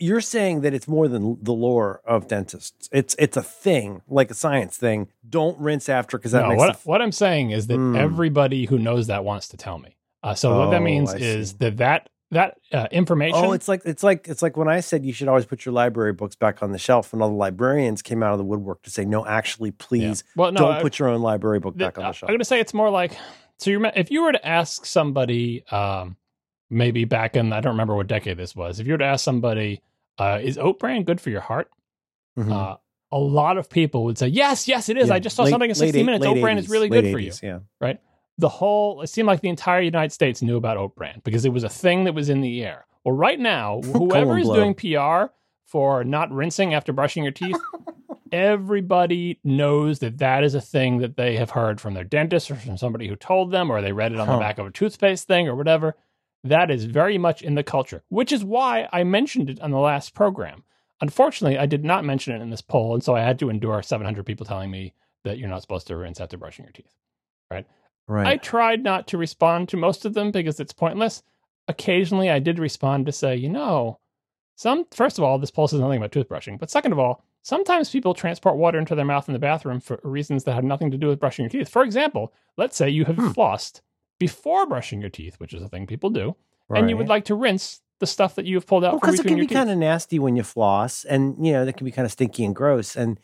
You're saying that it's more than the lore of dentists. It's it's a thing, like a science thing. Don't rinse after because that no, makes what, f- what I'm saying is that mm. everybody who knows that wants to tell me. Uh, so oh, what that means I is see. that that that uh, information. Oh, it's like it's like it's like when I said you should always put your library books back on the shelf, and all the librarians came out of the woodwork to say, "No, actually, please, yeah. well, no, don't I, put your own library book th- back on the shelf." I'm going to say it's more like so. You're, if you were to ask somebody, um, maybe back in I don't remember what decade this was, if you were to ask somebody, uh, "Is oat bran good for your heart?" Mm-hmm. Uh, a lot of people would say, "Yes, yes, it is." Yeah. I just saw late, something in sixty minutes. Oat bran is really good for you. Yeah. Right. the whole, it seemed like the entire United States knew about oat bran because it was a thing that was in the air. Well, right now, whoever is doing P R for not rinsing after brushing your teeth, everybody knows that that is a thing that they have heard from their dentist or from somebody who told them, or they read it on huh. the back of a toothpaste thing or whatever. That is very much in the culture, which is why I mentioned it on the last program. Unfortunately, I did not mention it in this poll, and so I had to endure seven hundred people telling me that you're not supposed to rinse after brushing your teeth, right? Right. I tried not to respond to most of them because it's pointless. Occasionally, I did respond to say, you know, some. First of all, this poll says nothing about toothbrushing, but second of all, sometimes people transport water into their mouth in the bathroom for reasons that have nothing to do with brushing your teeth. For example, let's say you have hmm. flossed before brushing your teeth, which is a thing people do, right. and you would like to rinse the stuff that you've pulled out well, from between your teeth. Because it can be kind of nasty when you floss, and, you know, that can be kind of stinky and gross, and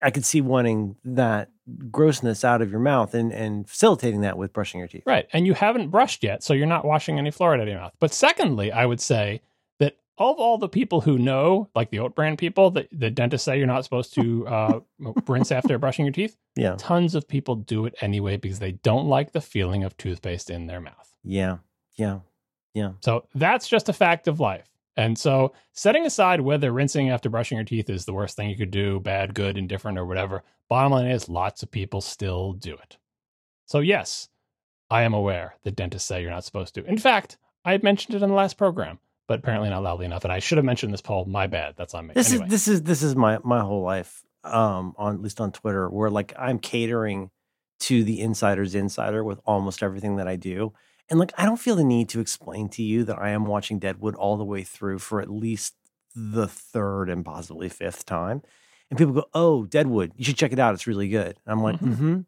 I could see wanting that grossness out of your mouth and, and facilitating that with brushing your teeth. Right, and you haven't brushed yet, so you're not washing any fluoride out of your mouth. But secondly, I would say that of all the people who know, like the oat bran people, that the dentists say you're not supposed to uh, rinse after brushing your teeth, yeah. tons of people do it anyway because they don't like the feeling of toothpaste in their mouth. Yeah, yeah. Yeah. So that's just a fact of life. And so setting aside whether rinsing after brushing your teeth is the worst thing you could do, bad, good, indifferent, or whatever, bottom line is lots of people still do it. So yes, I am aware that dentists say you're not supposed to. In fact, I had mentioned it in the last program, but apparently not loudly enough. And I should have mentioned this poll. My bad. That's on me. This anyway. is this is this is my my whole life, um, on at least on Twitter, where like I'm catering to the insider's insider with almost everything that I do. And like, I don't feel the need to explain to you that I am watching Deadwood all the way through for at least the third and possibly fifth time. And people go, oh, Deadwood, you should check it out. It's really good. And I'm like, mm-hmm. mm-hmm.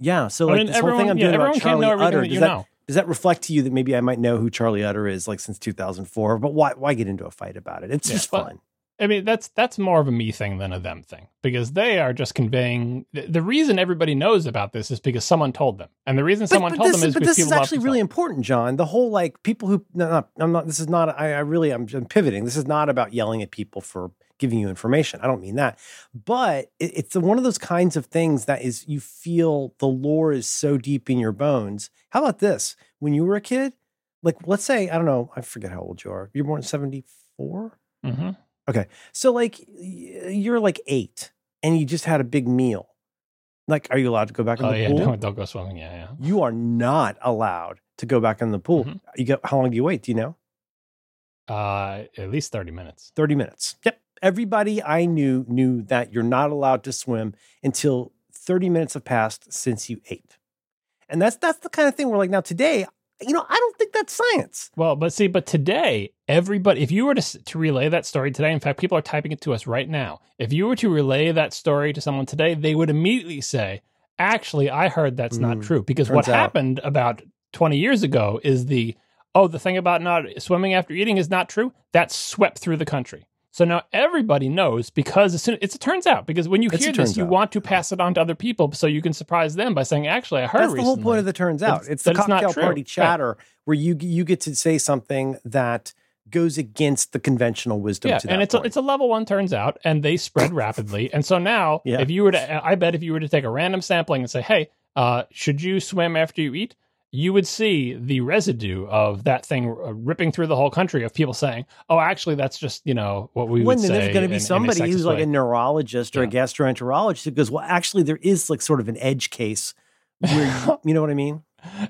Yeah. So like I mean, this everyone, whole thing I'm yeah, doing about Charlie Utter, that does, that, does that reflect to you that maybe I might know who Charlie Utter is like since two thousand four? But why why get into a fight about it? It's yeah, just but, fun. I mean, that's that's more of a me thing than a them thing, because they are just conveying the, the reason everybody knows about this is because someone told them. And the reason but, someone but told this, them is but because this people is actually really important, John. The whole like people who no, no, I'm not this is not I, I really I'm, I'm pivoting. This is not about yelling at people for giving you information. I don't mean that. But it, it's one of those kinds of things that is you feel the lore is so deep in your bones. How about this? When you were a kid, like let's say, I don't know, I forget how old you are. You're born in seventy-four? Mm-hmm. Okay, so like you're like eight, and you just had a big meal. Like, are you allowed to go back in oh, the yeah, pool? Oh yeah, don't, don't go swimming. Yeah, yeah. You are not allowed to go back in the pool. Mm-hmm. You go. How long do you wait? Do you know? Uh, at least thirty minutes. Thirty minutes. Yep. Everybody I knew knew that you're not allowed to swim until thirty minutes have passed since you ate, and that's that's the kind of thing where like now today. You know, I don't think that's science. Well, but see, but today, everybody, if you were to to relay that story today, in fact, people are typing it to us right now. If you were to relay that story to someone today, they would immediately say, actually, I heard that's mm, not true. Because what out. happened about twenty years ago is the, oh, the thing about not swimming after eating is not true. That swept through the country. So now everybody knows because as soon, it's, it turns out, because when you hear this, out. you want to pass it on to other people so you can surprise them by saying, actually, I heard That's recently. That's the whole point of the turns out. It's, it's the cocktail it's party chatter right. where you you get to say something that goes against the conventional wisdom yeah, to that and it's a, it's a level one turns out, and they spread rapidly. And so now, yeah. if you were to, I bet if you were to take a random sampling and say, hey, uh, should you swim after you eat? You would see the residue of that thing ripping through the whole country of people saying, oh, actually, that's just, you know, what we when would say. When there's going to be in, somebody in who's way. like a neurologist or yeah. a gastroenterologist who goes, well, actually, there is like sort of an edge case. Where you know what I mean?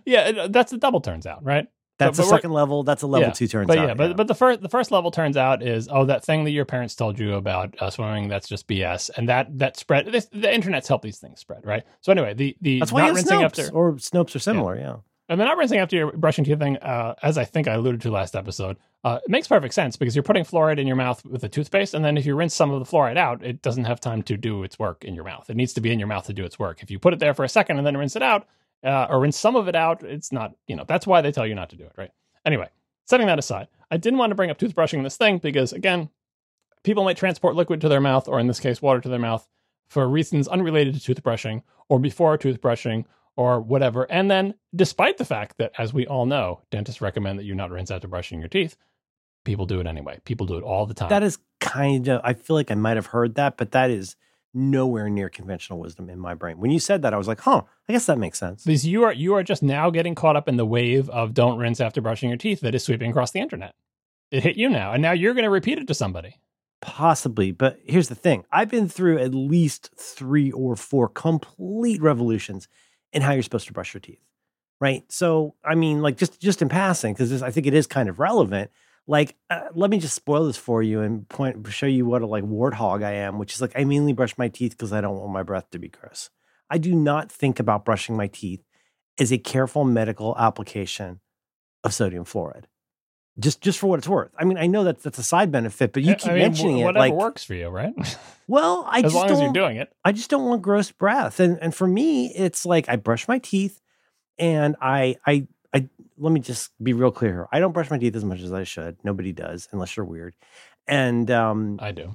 Yeah, that's the double turns out, right? That's so, a second level. That's a level yeah, two turns but out. Yeah, but, yeah. but the, first, the first level turns out is, oh, that thing that your parents told you about uh, swimming, that's just B S. And that that spread, this, the internet's helped these things spread, right? So anyway, the, the that's why not rinsing Snopes after. Or Snopes are similar, yeah. yeah. And the not rinsing after your brushing teeth thing, uh, as I think I alluded to last episode, uh, it makes perfect sense because you're putting fluoride in your mouth with a toothpaste, and then if you rinse some of the fluoride out, it doesn't have time to do its work in your mouth. It needs to be in your mouth to do its work. If you put it there for a second and then rinse it out, uh, or rinse some of it out, it's not, you know, that's why they tell you not to do it, right? Anyway, setting that aside, I didn't want to bring up toothbrushing in this thing because, again, people might transport liquid to their mouth, or in this case, water to their mouth, for reasons unrelated to toothbrushing, or before toothbrushing, or whatever. And then, despite the fact that, as we all know, dentists recommend that you not rinse after brushing your teeth, people do it anyway. People do it all the time. That is kind of, I feel like I might have heard that, but that is nowhere near conventional wisdom in my brain. When you said that, I was like, huh, I guess that makes sense. Because you are you are just now getting caught up in the wave of don't rinse after brushing your teeth that is sweeping across the internet. It hit you now, and now you're going to repeat it to somebody. Possibly, but here's the thing. I've been through at least three or four complete revolutions in how you're supposed to brush your teeth, right? So, I mean, like, just, just in passing, because I think it is kind of relevant, like, uh, let me just spoil this for you and point show you what a, like, warthog I am, which is, like, I mainly brush my teeth because I don't want my breath to be gross. I do not think about brushing my teeth as a careful medical application of sodium fluoride. Just just for what it's worth. I mean, I know that that's a side benefit, but you keep I mean, mentioning wh- whatever it. Whatever like, works for you, right? Well, I as just long don't, as you're doing it. I just don't want gross breath. And and for me, it's like I brush my teeth and I, I, I let me just be real clear here. I don't brush my teeth as much as I should. Nobody does, unless you're weird. And um, I do.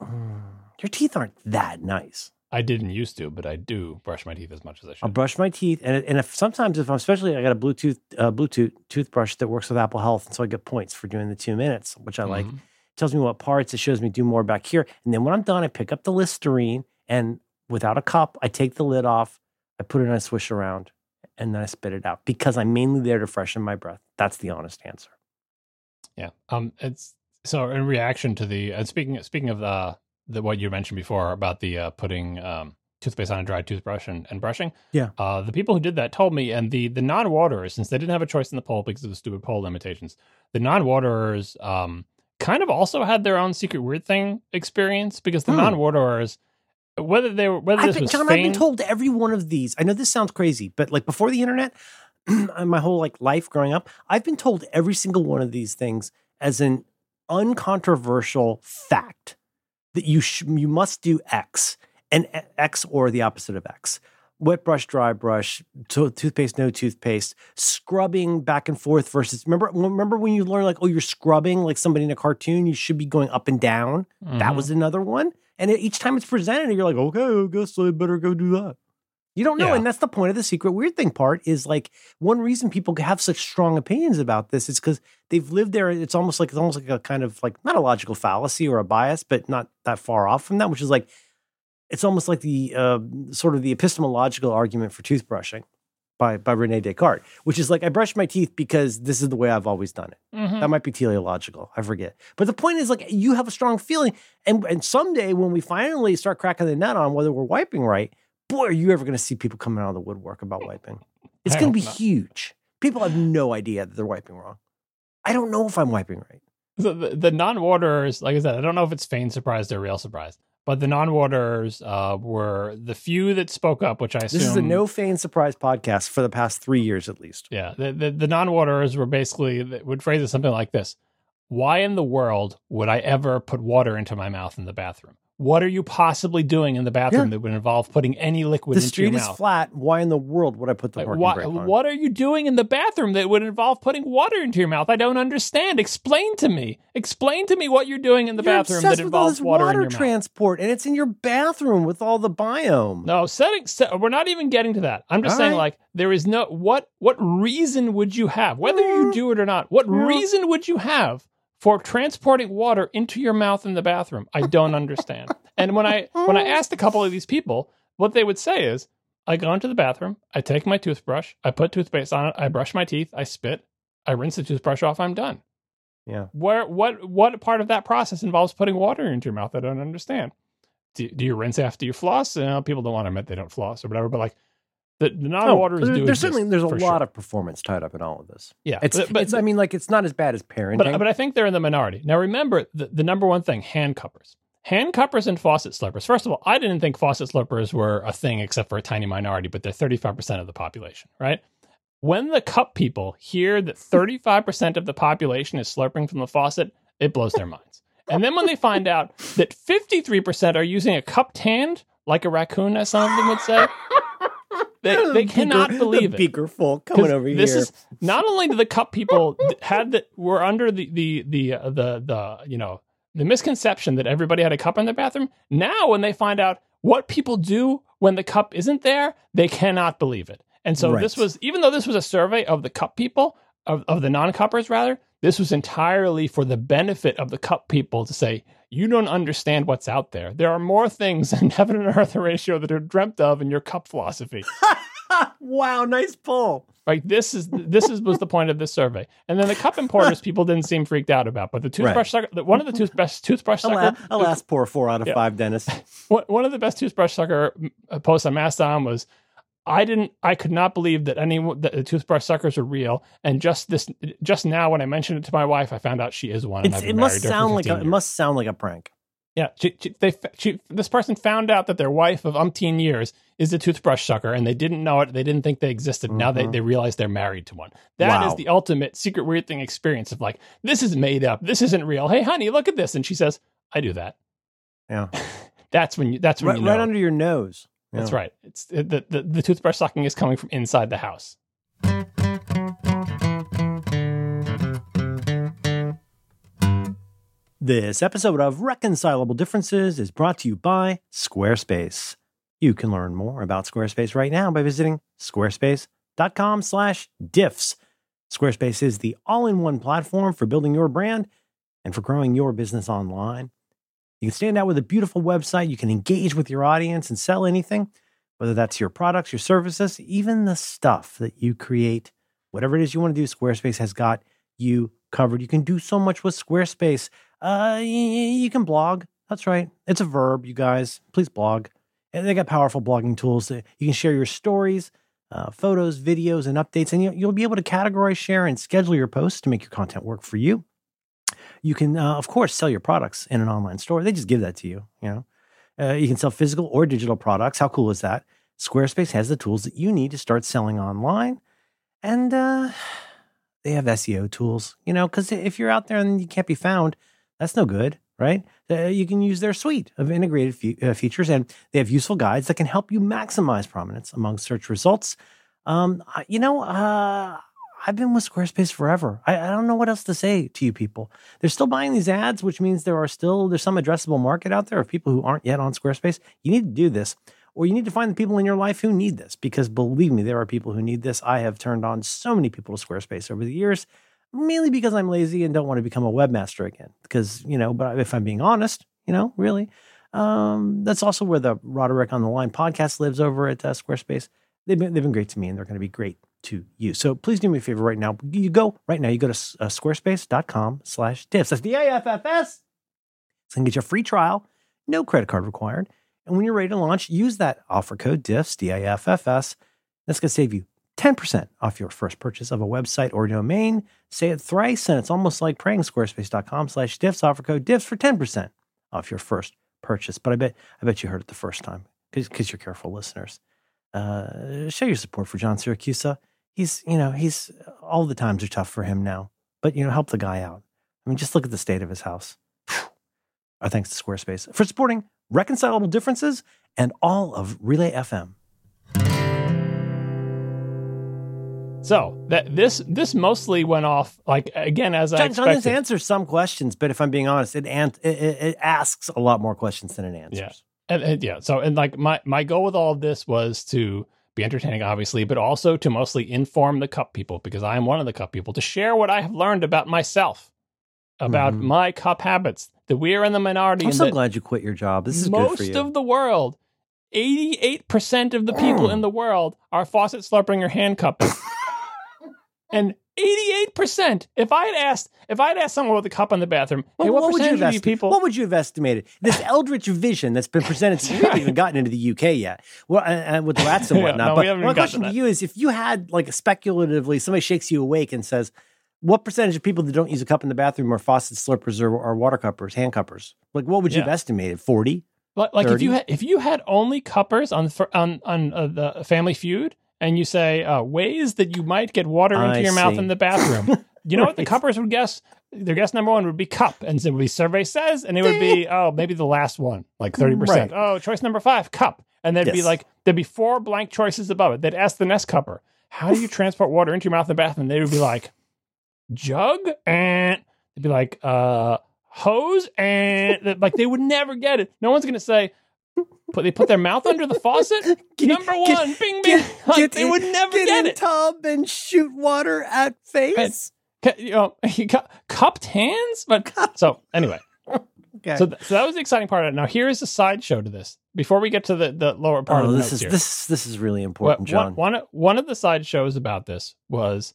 Your teeth aren't that nice. I didn't used to, but I do brush my teeth as much as I should. I brush my teeth, and and if sometimes if I'm especially I got a Bluetooth uh, Bluetooth toothbrush that works with Apple Health, and so I get points for doing the two minutes, which I mm-hmm. like. It tells me what parts. It shows me do more back here, and then when I'm done, I pick up the Listerine, and without a cup, I take the lid off, I put it on a swish around, and then I spit it out because I'm mainly there to freshen my breath. That's the honest answer. Yeah. Um. It's so in reaction to the uh, speaking speaking of the. The, what you mentioned before about the uh, putting um, toothpaste on a dry toothbrush and, and brushing. Yeah. Uh, the people who did that told me, and the, the non-waterers, since they didn't have a choice in the poll because of the stupid poll limitations, the non-waterers um, kind of also had their own secret weird thing experience because the mm. non-waterers, whether they were, whether I've this been, was John, feigned, I've been told every one of these. I know this sounds crazy, but like before the internet, my whole like life growing up, I've been told every single one of these things as an uncontroversial fact. That you sh- you must do X, and X or the opposite of X. Wet brush, dry brush, to- toothpaste, no toothpaste, scrubbing back and forth versus, remember remember when you learned like, oh, you're scrubbing like somebody in a cartoon, you should be going up and down? Mm-hmm. That was another one. And it, each time it's presented, you're like, okay, I guess I better go do that. You don't know, yeah. And that's the point of the secret weird thing part is like, one reason people have such strong opinions about this is because they've lived there. It's almost like it's almost like a kind of like not a logical fallacy or a bias, but not that far off from that, which is like it's almost like the uh, sort of the epistemological argument for toothbrushing by by Rene Descartes, which is like I brush my teeth because this is the way I've always done it. Mm-hmm. That might be teleological. I forget. But the point is like you have a strong feeling. And, and someday when we finally start cracking the nut on whether we're wiping right, boy, are you ever going to see people coming out of the woodwork about wiping. It's going to be huge. People have no idea that they're wiping wrong. I don't know if I'm wiping right. So the, the non-waterers, like I said, I don't know if it's feigned surprise or real surprise, but the non-waterers uh, were the few that spoke up, which I assume... This is a no feigned surprise podcast for the past three years at least. Yeah, the, the, the non-waterers were basically, would phrase it something like this. Why in the world would I ever put water into my mouth in the bathroom? What are you possibly doing in the bathroom yeah. that would involve putting any liquid the into your mouth? The street is flat. Why in the world would I put the parking like, wh- brake on? What are you doing in the bathroom that would involve putting water into your mouth? I don't understand. Explain to me. Explain to me what you're doing in the you're bathroom that involves water, water in your mouth. Water transport, and it's in your bathroom with all the biome. No, setting. Set, we're not even getting to that. I'm just all saying, right. like, there is no what. What reason would you have, whether mm. you do it or not? What mm. reason would you have? For transporting water into your mouth in the bathroom. I don't understand. And when I when I asked a couple of these people, what they would say is, I go into the bathroom, I take my toothbrush, I put toothpaste on it, I brush my teeth, I spit, I rinse the toothbrush off, I'm done. Yeah. Where what what part of that process involves putting water into your mouth? I don't understand. Do, do you rinse after you floss? You know, people don't want to admit they don't floss or whatever, but like, The, the non-water oh, is doing There's certainly there's a lot sure. of performance tied up in all of this. Yeah, it's, but, but it's I mean, like it's not as bad as parenting. But, but I think they're in the minority. Now, remember the, the number one thing: hand cuppers, hand cuppers, and faucet slurpers. First of all, I didn't think faucet slurpers were a thing except for a tiny minority, but they're thirty-five percent of the population, right? When the cup people hear that thirty-five percent of the population is slurping from the faucet, it blows their minds. And then when they find out that fifty-three percent are using a cupped hand, like a raccoon, as some of them would say. They, they the cannot beaker, believe the it. Beaker full coming over this here. Is, not only do the cup people had that were under the the the uh, the the you know the misconception that everybody had a cup in their bathroom. Now, when they find out what people do when the cup isn't there, they cannot believe it. And so right. this was, even though this was a survey of the cup people of, of the non-cuppers rather, This was entirely for the benefit of the cup people to say, you don't understand what's out there. There are more things in heaven and earth ratio that are dreamt of in your cup philosophy. Wow, nice pull. Like this is this is was the point of this survey. And then the cup importers people didn't seem freaked out about, but the toothbrush right. sucker, one of the toothbrush toothbrush alas, sucker, alas, poor four out of yeah. five dentists. One of the best toothbrush sucker posts on Mastodon was, I didn't. I could not believe that any that the toothbrush suckers are real. And just this, just now when I mentioned it to my wife, I found out she is one. And I've been it must sound like a, it must sound like a prank. Yeah, she, she, they, she, this person found out that their wife of umpteen years is a toothbrush sucker, and they didn't know it. They didn't think they existed. Mm-hmm. Now they, they realize they're married to one. That wow. is the ultimate secret weird thing experience of like, this is made up. This isn't real. Hey, honey, look at this. And she says, I do that. Yeah, that's when you. That's when right, you know. Right under your nose. That's yeah. right. It's the, the the toothbrush sucking is coming from inside the house. This episode of Reconcilable Differences is brought to you by Squarespace. You can learn more about Squarespace right now by visiting squarespace dot com slash diffs. Squarespace is the all-in-one platform for building your brand and for growing your business online. You can stand out with a beautiful website. You can engage with your audience and sell anything, whether that's your products, your services, even the stuff that you create. Whatever it is you want to do, Squarespace has got you covered. You can do so much with Squarespace. Uh, you can blog. That's right. It's a verb, you guys. Please blog. And they got powerful blogging tools. You can share your stories, uh, photos, videos, and updates, and you'll be able to categorize, share, and schedule your posts to make your content work for you. You can, uh, of course, sell your products in an online store. They just give that to you, you know. Uh, you can sell physical or digital products. How cool is that? Squarespace has the tools that you need to start selling online. And uh, they have S E O tools, you know, because if you're out there and you can't be found, that's no good, right? Uh, you can use their suite of integrated fe- uh, features, and they have useful guides that can help you maximize prominence among search results. Um, you know, uh... I've been with Squarespace forever. I, I don't know what else to say to you people. They're still buying these ads, which means there are still, there's some addressable market out there of people who aren't yet on Squarespace. You need to do this, or you need to find the people in your life who need this, because believe me, there are people who need this. I have turned on so many people to Squarespace over the years, mainly because I'm lazy and don't want to become a webmaster again. Because, you know, but if I'm being honest, you know, really, um, that's also where the Roderick on the Line podcast lives over at uh, Squarespace. They've been, they've been great to me, and they're going to be great to you. So please do me a favor right now. You go right now, you go to uh, squarespace dot com slash diffs. That's D I F F S. So you can get your free trial, no credit card required. And when you're ready to launch, use that offer code diffs, D I F F S. That's going to save you ten percent off your first purchase of a website or domain. Say it thrice, and it's almost like praying. Squarespace dot com slash diffs, offer code diffs for ten percent off your first purchase. But I bet, I bet you heard it the first time, because you're careful listeners. Uh, show your support for John Syracuse. He's, you know, he's, all the times are tough for him now, but, you know, help the guy out. I mean, just look at the state of his house. Whew. Our thanks to Squarespace for supporting Reconcilable Differences and all of Relay F M. So that this this mostly went off, like, again, as John, I expected. John just answers some questions, but if I'm being honest, it, an- it, it asks a lot more questions than it answers. Yeah. And, and yeah, so, and like my, my goal with all of this was to be entertaining, obviously, but also to mostly inform the cup people, because I am one of the cup people, to share what I have learned about myself, about mm-hmm. my cup habits, that we are in the minority. I'm so glad you quit your job. This is good for you. Most of the world, eighty-eight percent of the people in the world are faucet slurping or hand cupping. And eighty-eight percent. If I had asked, if I had asked someone with a cup in the bathroom, well, hey, what, what percentage of you people? What would you have estimated? This eldritch vision that's been presented, so you haven't even gotten into the U K yet. Well, and, and with the rats and whatnot. Yeah, no, but my question to, to you is, if you had, like, speculatively, somebody shakes you awake and says, what percentage of people that don't use a cup in the bathroom are faucet slurpers or, or water cuppers, hand cuppers? Like, what would yeah. you have estimated? forty? Like, like if you had, if you had only cuppers on on on uh, the Family Feud. And you say, uh, ways that you might get water into I your see. mouth in the bathroom. You know right. what the cuppers would guess? Their guess number one would be cup. And so it would be survey says, and it would be, oh, maybe the last one, like thirty percent. Right. Oh, choice number five, cup. And there'd yes. be like, there'd be four blank choices above it. They'd ask the next cupper, how do you transport water into your mouth in the bathroom? They would be like, jug? And they'd be like, uh, hose? And like, they would never get it. No one's going to say, Put they put their mouth under the faucet. Get, Number one, get, bing bing. Get, get they in, would never get, get in it. Tub and shoot water at face. you know, he got cupped hands, but so anyway. Okay. So, th- so that was the exciting part of it. Now here is a sideshow to this. Before we get to the, the lower part oh, of the this is here, this this is really important, but John. One, one one of the sideshows about this was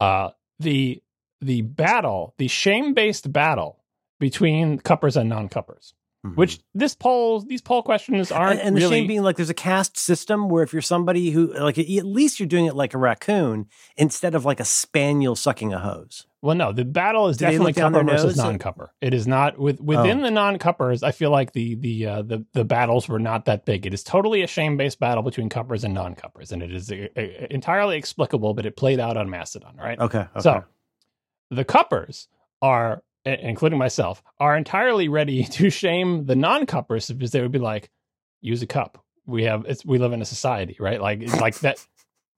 uh, the the battle, the shame-based battle between cuppers and non-cuppers. Mm-hmm. Which this poll, these poll questions aren't and, and the really... shame being like there's a caste system where if you're somebody who like at least you're doing it like a raccoon instead of like a spaniel sucking a hose. Well, no, the battle is Do definitely cupper versus non-cupper. It is not with within oh. the non-cuppers. I feel like the the uh, the the battles were not that big. It is totally a shame-based battle between cuppers and non-cuppers, and it is a, a, entirely explicable. But it played out on Mastodon, right? Okay. okay. So the cuppers are. Including myself, are entirely ready to shame the non-cuppers because they would be like, use a cup. We have, it's, we live in a society, right? Like, it's like that,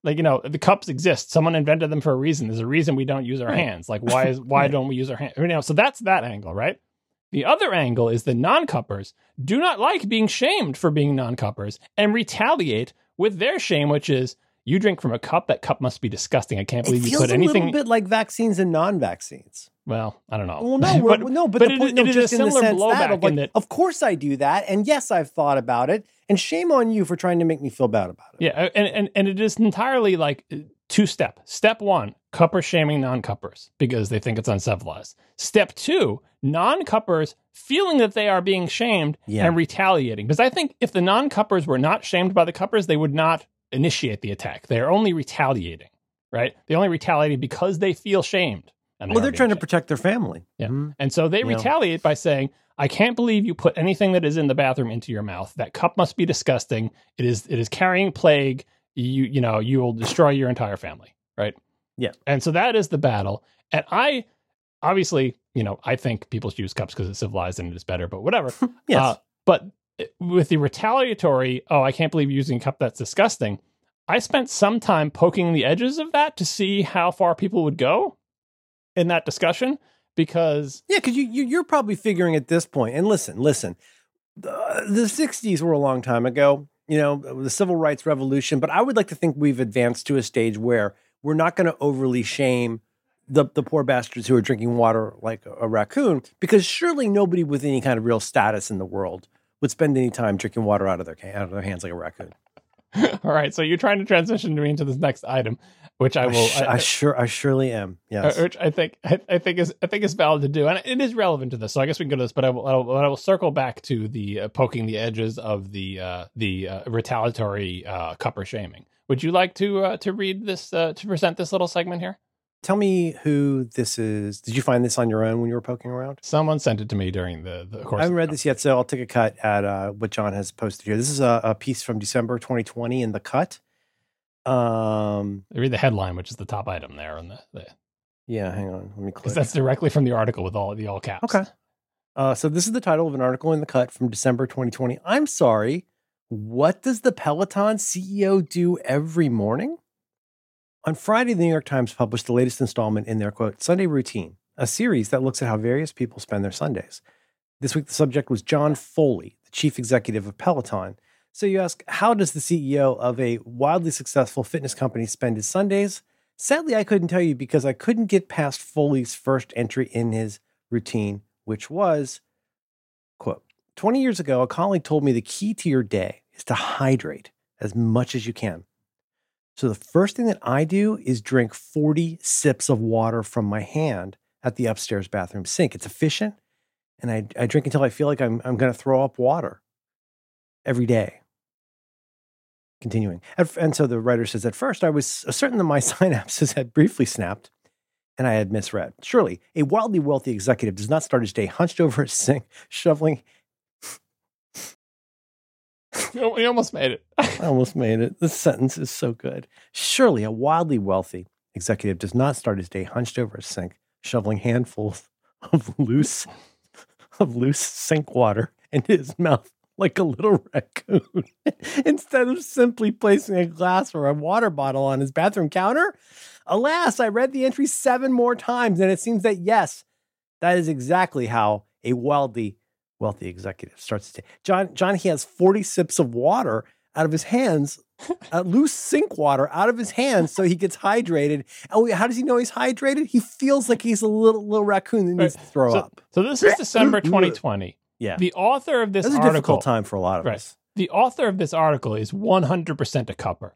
like, you know, the cups exist. Someone invented them for a reason. There's a reason we don't use our hands. Like, why is, why don't we use our hands? You know, so that's that angle, right? The other angle is the non-cuppers do not like being shamed for being non-cuppers and retaliate with their shame, which is, you drink from a cup. That cup must be disgusting. I can't believe you put anything. It feels a little bit like vaccines and non-vaccines. Well, I don't know. Well, no, but, no, but, but the point, it, no, it just is a similar in the sense blowback that, of, like, in that, of course I do that, and yes, I've thought about it, and shame on you for trying to make me feel bad about it. Yeah, and and, and it is entirely like two-step. Step one, cupper shaming non-cuppers because they think it's uncivilized. Step two, non-cuppers feeling that they are being shamed yeah. and retaliating. Because I think if the non-cuppers were not shamed by the cuppers, they would not initiate the attack. They're only retaliating, right? They only retaliate because they feel shamed. They well, they're trying shamed. to protect their family. Yeah. Mm-hmm. And so they yeah. retaliate by saying, I can't believe you put anything that is in the bathroom into your mouth. That cup must be disgusting. It is it is carrying plague. You you know, you will destroy your entire family, right? Yeah. And so that is the battle. And I, obviously, you know, I think people should use cups because it's civilized and it is better, but whatever. yes. Uh, but with the retaliatory, oh, I can't believe you're using a cup, that's disgusting. I spent some time poking the edges of that to see how far people would go in that discussion, because yeah, because you, you you're probably figuring at this point. And listen, listen, the, the sixties were a long time ago, you know, the civil rights revolution. But I would like to think we've advanced to a stage where we're not going to overly shame the the poor bastards who are drinking water like a, a raccoon, because surely nobody with any kind of real status in the world would spend any time drinking water out of their out of their hands like a raccoon. All right, so you're trying to transition me into this next item, which I will. I, sh- I, I sure, I surely am. Yes, uh, which I think, I, I think is, I think is valid to do, and it is relevant to this. So I guess we can go to this, but I will, I will, I will circle back to the uh, poking the edges of the uh, the uh, retaliatory uh, cupper shaming. Would you like to uh, to read this uh, to present this little segment here? Tell me who this is. Did you find this on your own when you were poking around? Someone sent it to me during the, the course. I haven't read this yet, so I'll take a cut at uh, what John has posted here. This is a, a piece from December twenty twenty in The Cut. Um, I read the headline, which is the top item there. On the, the Yeah, hang on. Let me click. Because that's directly from the article with all the all caps. Okay. Uh, so this is the title of an article in The Cut from December twenty twenty. I'm sorry, what does the Peloton C E O do every morning? On Friday, the New York Times published the latest installment in their, quote, Sunday Routine, a series that looks at how various people spend their Sundays. This week, the subject was John Foley, the chief executive of Peloton. So you ask, how does the C E O of a wildly successful fitness company spend his Sundays? Sadly, I couldn't tell you because I couldn't get past Foley's first entry in his routine, which was, quote, twenty years ago, a colleague told me the key to your day is to hydrate as much as you can. So the first thing that I do is drink forty sips of water from my hand at the upstairs bathroom sink. It's efficient, and I, I drink until I feel like I'm, I'm going to throw up water every day. Continuing. And so the writer says, at first, I was certain that my synapses had briefly snapped, and I had misread. Surely, a wildly wealthy executive does not start his day hunched over a sink, shoveling... We almost made it. I almost made it. This sentence is so good. Surely a wildly wealthy executive does not start his day hunched over a sink, shoveling handfuls of loose of loose sink water into his mouth like a little raccoon. Instead of simply placing a glass or a water bottle on his bathroom counter. Alas, I read the entry seven more times, and it seems that, yes, that is exactly how a wildly wealthy executive starts to take. John, John, he has forty sips of water out of his hands, uh, loose sink water out of his hands, so he gets hydrated. And how does he know he's hydrated? He feels like he's a little little raccoon that needs right. to throw so, up. So this is December twenty twenty. Yeah. The author of this That's article. That's a difficult time for a lot of right. us. The author of this article is one hundred percent a cupper,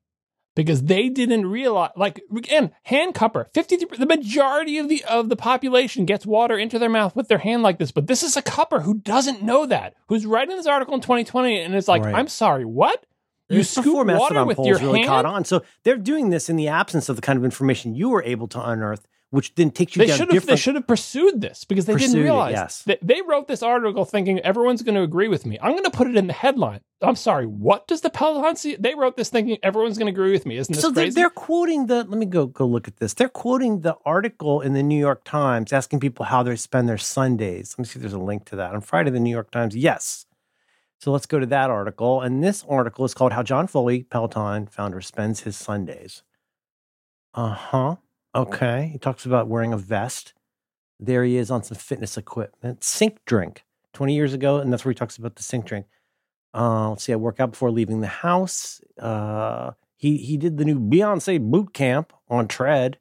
because they didn't realize, like, again, hand cupper, fifty-three percent, the majority of the of the population gets water into their mouth with their hand like this. But this is a cupper who doesn't know that, who's writing this article in twenty twenty and is like, right. I'm sorry, what? You scoop water with your really hand? Caught on. So they're doing this in the absence of the kind of information you were able to unearth, which then takes you they down should have, different... They should have pursued this, because they pursued didn't realize. It, yes. they, they wrote this article thinking, everyone's going to agree with me. I'm going to put it in the headline. I'm sorry, what does the Peloton see? They wrote this thinking, everyone's going to agree with me. Isn't this so crazy? So they're, they're quoting the... Let me go, go look at this. They're quoting the article in the New York Times asking people how they spend their Sundays. Let me see if there's a link to that. On Friday, the New York Times, yes. So let's go to that article. And this article is called How John Foley, Peloton Founder, Spends His Sundays. Uh-huh. Okay, he talks about wearing a vest. There he is on some fitness equipment. Sink drink, twenty years ago, and that's where he talks about the sink drink. Uh, let's see, I work out before leaving the house. Uh, he he did the new Beyonce boot camp on Tread.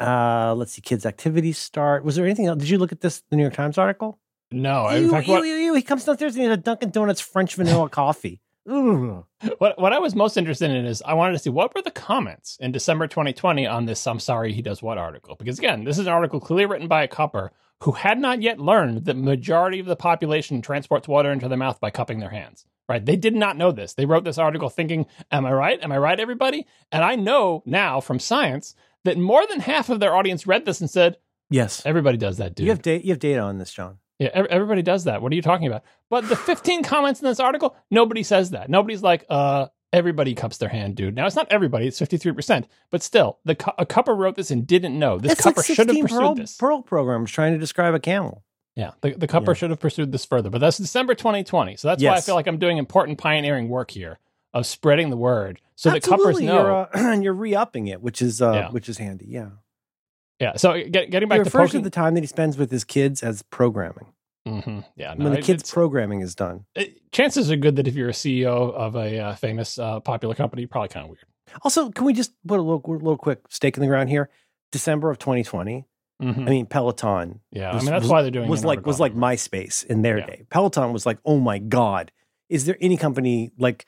Uh, let's see, kids' activities start. Was there anything else? Did you look at this, the New York Times article? No. Ew, in fact, ew, what... ew, ew. He comes downstairs and he has a Dunkin' Donuts French vanilla coffee. Ooh. What what I was most interested in is I wanted to see what were the comments in December twenty twenty on this I'm sorry he does what article. Because again, this is an article clearly written by a cupper who had not yet learned that majority of the population transports water into their mouth by cupping their hands. Right? They did not know this. They wrote this article thinking, am I right? Am I right, everybody? And I know now from science that more than half of their audience read this and said, yes, everybody does that, dude. You have, da- you have data on this, John. Yeah, everybody does that. What are you talking about? But the fifteen comments in this article, nobody says that. Nobody's like, uh, everybody cups their hand, dude. Now, it's not everybody. It's fifty-three percent. But still, the cu- a cupper wrote this and didn't know. This it's cupper like should have pursued Pearl, this. Pearl program's trying to describe a camel. Yeah, the, the cupper yeah. should have pursued this further. But that's December twenty twenty. So that's yes. why I feel like I'm doing important pioneering work here of spreading the word. So absolutely. The cuppers know. You're, uh, and you're re-upping it, which is, uh, yeah. which is handy. Yeah. Yeah, so get, getting back he to poking... refers to the time that he spends with his kids as programming. Mm-hmm. Yeah, no, when the it, kids' programming is done. It, chances are good that if you're a C E O of a uh, famous, uh, popular company, probably kind of weird. Also, can we just put a little, little quick stake in the ground here? December of twenty twenty. Mm-hmm. I mean, Peloton. Yeah, was, I mean, that's was, why they're doing was like was like MySpace in their yeah. day. Peloton was like, oh my God, is there any company like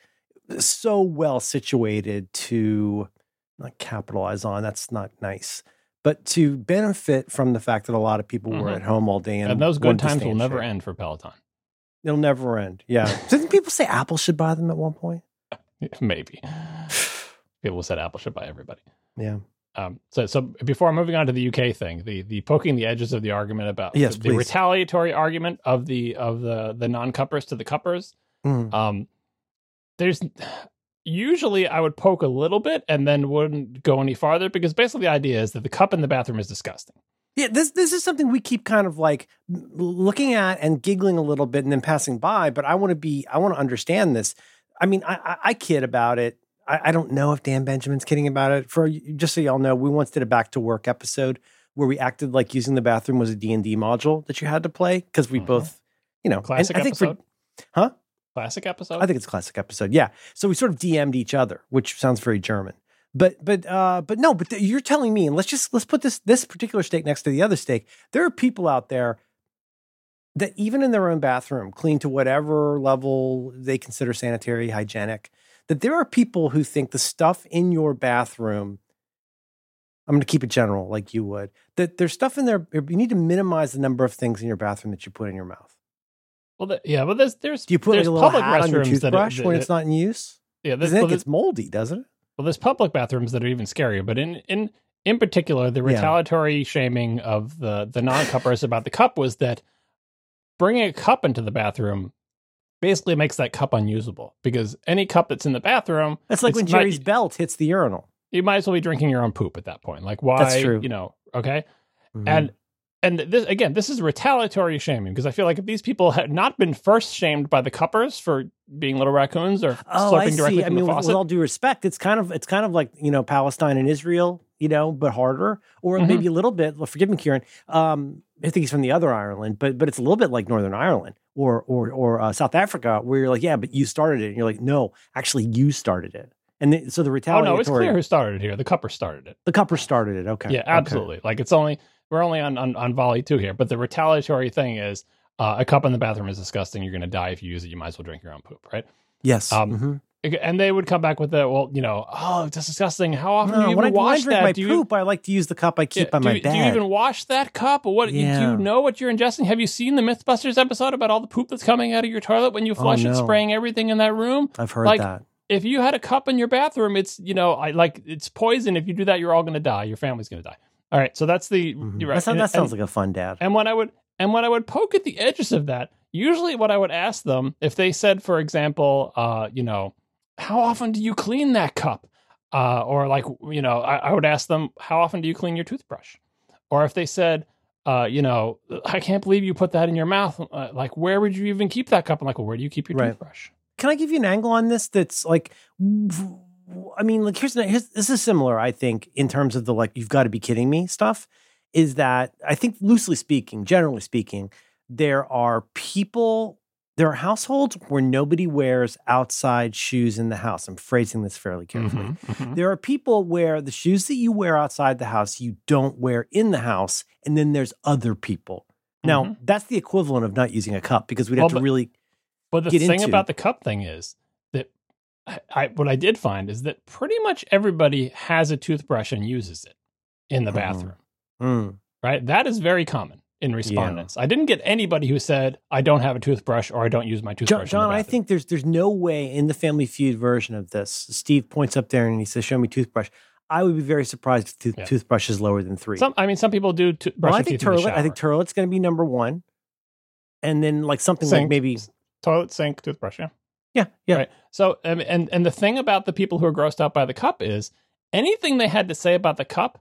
so well situated to not capitalize on? That's not nice. But to benefit from the fact that a lot of people mm-hmm. were at home all day. And, and those good times will never share. End for Peloton. They'll never end. Yeah. Didn't people say Apple should buy them at one point? Maybe. People said Apple should buy everybody. Yeah. Um, so so before moving on to the U K thing, the the poking the edges of the argument about yes, the, the retaliatory argument of the of the, the non-cuppers to the cuppers. Mm. Um, there's... Usually I would poke a little bit and then wouldn't go any farther, because basically the idea is that the cup in the bathroom is disgusting. Yeah, this this is something we keep kind of like looking at and giggling a little bit and then passing by. But I want to be I want to understand this. I mean, I, I, I kid about it. I, I don't know if Dan Benjamin's kidding about it. For just so y'all know, we once did a Back to Work episode where we acted like using the bathroom was a D and D module that you had to play, because we mm-hmm. both, you know, classic and I think episode, for, huh? Classic episode? I think it's classic episode. Yeah. So we sort of D M'd each other, which sounds very German. But but uh, but no, but th- you're telling me, and let's just let's put this this particular stake next to the other stake. There are people out there that even in their own bathroom, clean to whatever level they consider sanitary, hygienic, that there are people who think the stuff in your bathroom, I'm going to keep it general like you would, that there's stuff in there, you need to minimize the number of things in your bathroom that you put in your mouth. Well, the, yeah, but there's there's do you put there's like a little public hat restrooms on your toothbrush that are, when it's not in use? Yeah, because then well, it gets moldy, doesn't it? Well, there's public bathrooms that are even scarier. But in in in particular, the retaliatory yeah. shaming of the the non-cuppers about the cup was that bringing a cup into the bathroom basically makes that cup unusable, because any cup that's in the bathroom, that's like when Jerry's might, belt hits the urinal. You might as well be drinking your own poop at that point. Like why? That's true. You know, okay, mm-hmm. and. And this, again, this is retaliatory shaming, because I feel like if these people had not been first shamed by the cuppers for being little raccoons or oh, slurping directly I see. From I mean, the faucet. With all due respect, it's kind of it's kind of like, you know, Palestine and Israel you know, but harder, or mm-hmm. maybe a little bit. Well, forgive me, Kieran. Um, I think he's from the other Ireland, but but it's a little bit like Northern Ireland or or or uh, South Africa, where you're like, yeah, but you started it, and you're like, no, actually, you started it. And the, so the retaliatory. Oh no, it's clear who started it here. The cupper started it. The cupper started it. Okay. Yeah, absolutely. Okay. Like it's only we're only on, on on volley two here, but the retaliatory thing is uh, a cup in the bathroom is disgusting. You're going to die if you use it. You might as well drink your own poop, right? Yes. Um, mm-hmm. And they would come back with that. Well, you know, oh, it's disgusting. How often no, do you even when wash I drink that? My do poop, you, I like to use the cup I keep yeah, on my you, bed. Do you even wash that cup? Or what? Yeah. Do you know what you're ingesting? Have you seen the MythBusters episode about all the poop that's coming out of your toilet when you flush oh, no. it, spraying everything in that room? I've heard like, that. If you had a cup in your bathroom, it's you know, I like it's poison. If you do that, you're all going to die. Your family's going to die. All right, so that's the mm-hmm. right. That sounds, and, that sounds and, like a fun dad. And when I would and when I would poke at the edges of that, usually what I would ask them if they said, for example, uh, you know. How often do you clean that cup? Uh, or like, you know, I, I would ask them, how often do you clean your toothbrush? Or if they said, uh, you know, I can't believe you put that in your mouth. Uh, like, where would you even keep that cup? I'm like, well, where do you keep your right. toothbrush? Can I give you an angle on this? That's like, I mean, like here's, here's this is similar, I think, in terms of the like, you've got to be kidding me stuff is that I think loosely speaking, generally speaking, there are people There are households where nobody wears outside shoes in the house. I'm phrasing this fairly carefully. Mm-hmm, mm-hmm. There are people where the shoes that you wear outside the house, you don't wear in the house. And then there's other people. Now, mm-hmm. that's the equivalent of not using a cup because we'd have well, to but, really But the get thing into. About the cup thing is that I, what I did find is that pretty much everybody has a toothbrush and uses it in the bathroom, mm-hmm. right? That is very common. In respondents, yeah. I didn't get anybody who said I don't have a toothbrush or I don't use my toothbrush. John, in the I think there's there's no way in the Family Feud version of this. Steve points up there and he says, "Show me toothbrush." I would be very surprised if tooth- yeah. toothbrush is lower than three. Some, I mean, some people do to- brush well, I think teeth toilet, in the shower. I think toilet's going to be number one, and then like something sink, like maybe toilet, sink, toothbrush. Yeah, yeah, yeah. Right. So um, and and the thing about the people who are grossed out by the cup is anything they had to say about the cup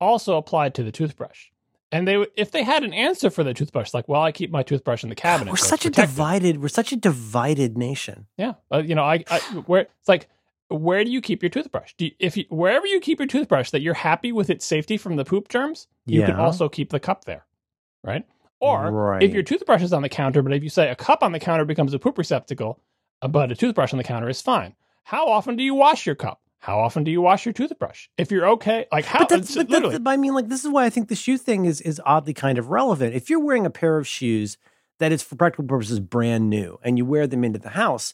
also applied to the toothbrush. And they, if they had an answer for the toothbrush, like, well, I keep my toothbrush in the cabinet. We're such a divided, we're such a divided nation. Yeah, uh, you know, I, I where it's like, where do you keep your toothbrush? Do you, if you, wherever you keep your toothbrush, that you're happy with its safety from the poop germs, you yeah. can also keep the cup there, right? Or right. if your toothbrush is on the counter, but if you say a cup on the counter becomes a poop receptacle, but a toothbrush on the counter is fine. How often do you wash your cup? How often do you wash your toothbrush? If you're okay, like how? But that's, but literally. That's, I mean, like this is why I think the shoe thing is is oddly kind of relevant. If you're wearing a pair of shoes that is for practical purposes brand new, and you wear them into the house,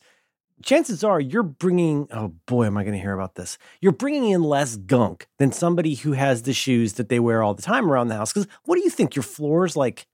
chances are you're bringing. Oh boy, am I going to hear about this? You're bringing in less gunk than somebody who has the shoes that they wear all the time around the house. Because what do you think? Your floor's like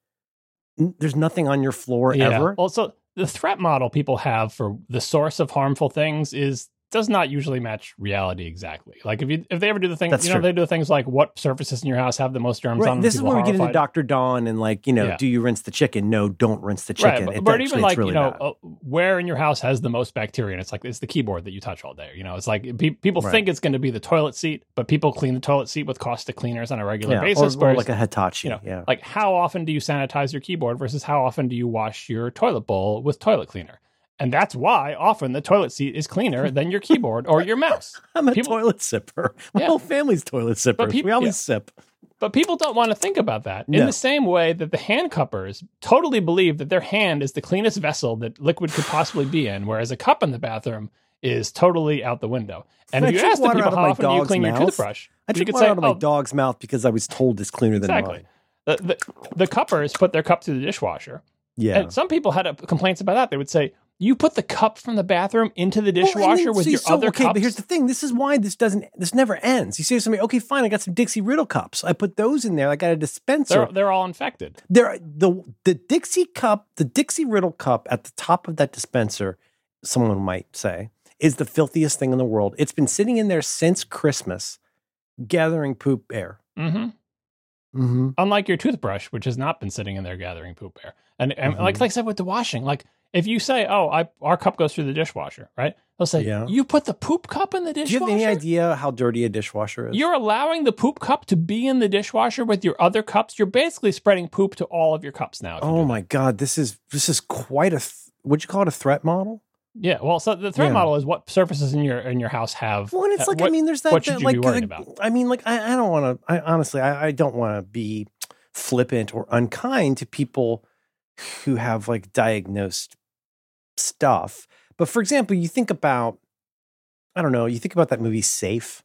n- there's nothing on your floor yeah. ever. Well, so the threat model people have for the source of harmful things is. Does not usually match reality exactly. Like if you if they ever do the thing, That's you know, true. They do things like what surfaces in your house have the most germs right. on them. This is where we get into Doctor Dawn and like, you know, yeah. do you rinse the chicken? No, don't rinse the chicken. Right. But, but even like, really you know, uh, where in your house has the most bacteria? And it's like, it's the keyboard that you touch all day. You know, it's like pe- people right. think it's going to be the toilet seat, but people clean the toilet seat with Costa cleaners on a regular yeah. basis. Or, or like a Hitachi. You know, yeah. Like how often do you sanitize your keyboard versus how often do you wash your toilet bowl with toilet cleaner? And that's why often the toilet seat is cleaner than your keyboard or your mouse. I'm a people, toilet sipper. My yeah. whole family's toilet sippers. Pe- we always yeah. sip. But people don't want to think about that. No. In the same way that the hand cuppers totally believe that their hand is the cleanest vessel that liquid could possibly be in, whereas a cup in the bathroom is totally out the window. And if you ask the people how often do you clean mouth? Your toothbrush, I drink water say, out of my oh, dog's mouth because I was told it's cleaner exactly. than mine. The, the, the cuppers put their cup through the dishwasher. Yeah. And some people had a, complaints about that. They would say, you put the cup from the bathroom into the dishwasher well, then, with so, your so, other okay, cups. Okay, but here's the thing. This is why this doesn't, this never ends. You say to somebody, okay, fine, I got some Dixie Riddle cups. I put those in there. I got a dispenser. They're, they're all infected. They're, the, the Dixie cup, the Dixie Riddle cup at the top of that dispenser, someone might say, is the filthiest thing in the world. It's been sitting in there since Christmas, gathering poop air. Mm-hmm. Mm-hmm. Unlike your toothbrush, which has not been sitting in there gathering poop air. And, and mm-hmm. like, like I said, with the washing, like, if you say, oh, I, our cup goes through the dishwasher, right? They'll say, yeah. you put the poop cup in the dishwasher? Do you have any idea how dirty a dishwasher is? You're allowing the poop cup to be in the dishwasher with your other cups. You're basically spreading poop to all of your cups now. Oh, my God. This is this is quite a, th- would you call it a threat model? Yeah, well, so the threat yeah. model is what surfaces in your in your house have. Well, and it's uh, like what, I mean, there's that. What should that, you like, be worried like, about? I mean, like I, I don't want to. I honestly, I, I don't want to be flippant or unkind to people who have like diagnosed stuff. But for example, you think about, I don't know, you think about that movie Safe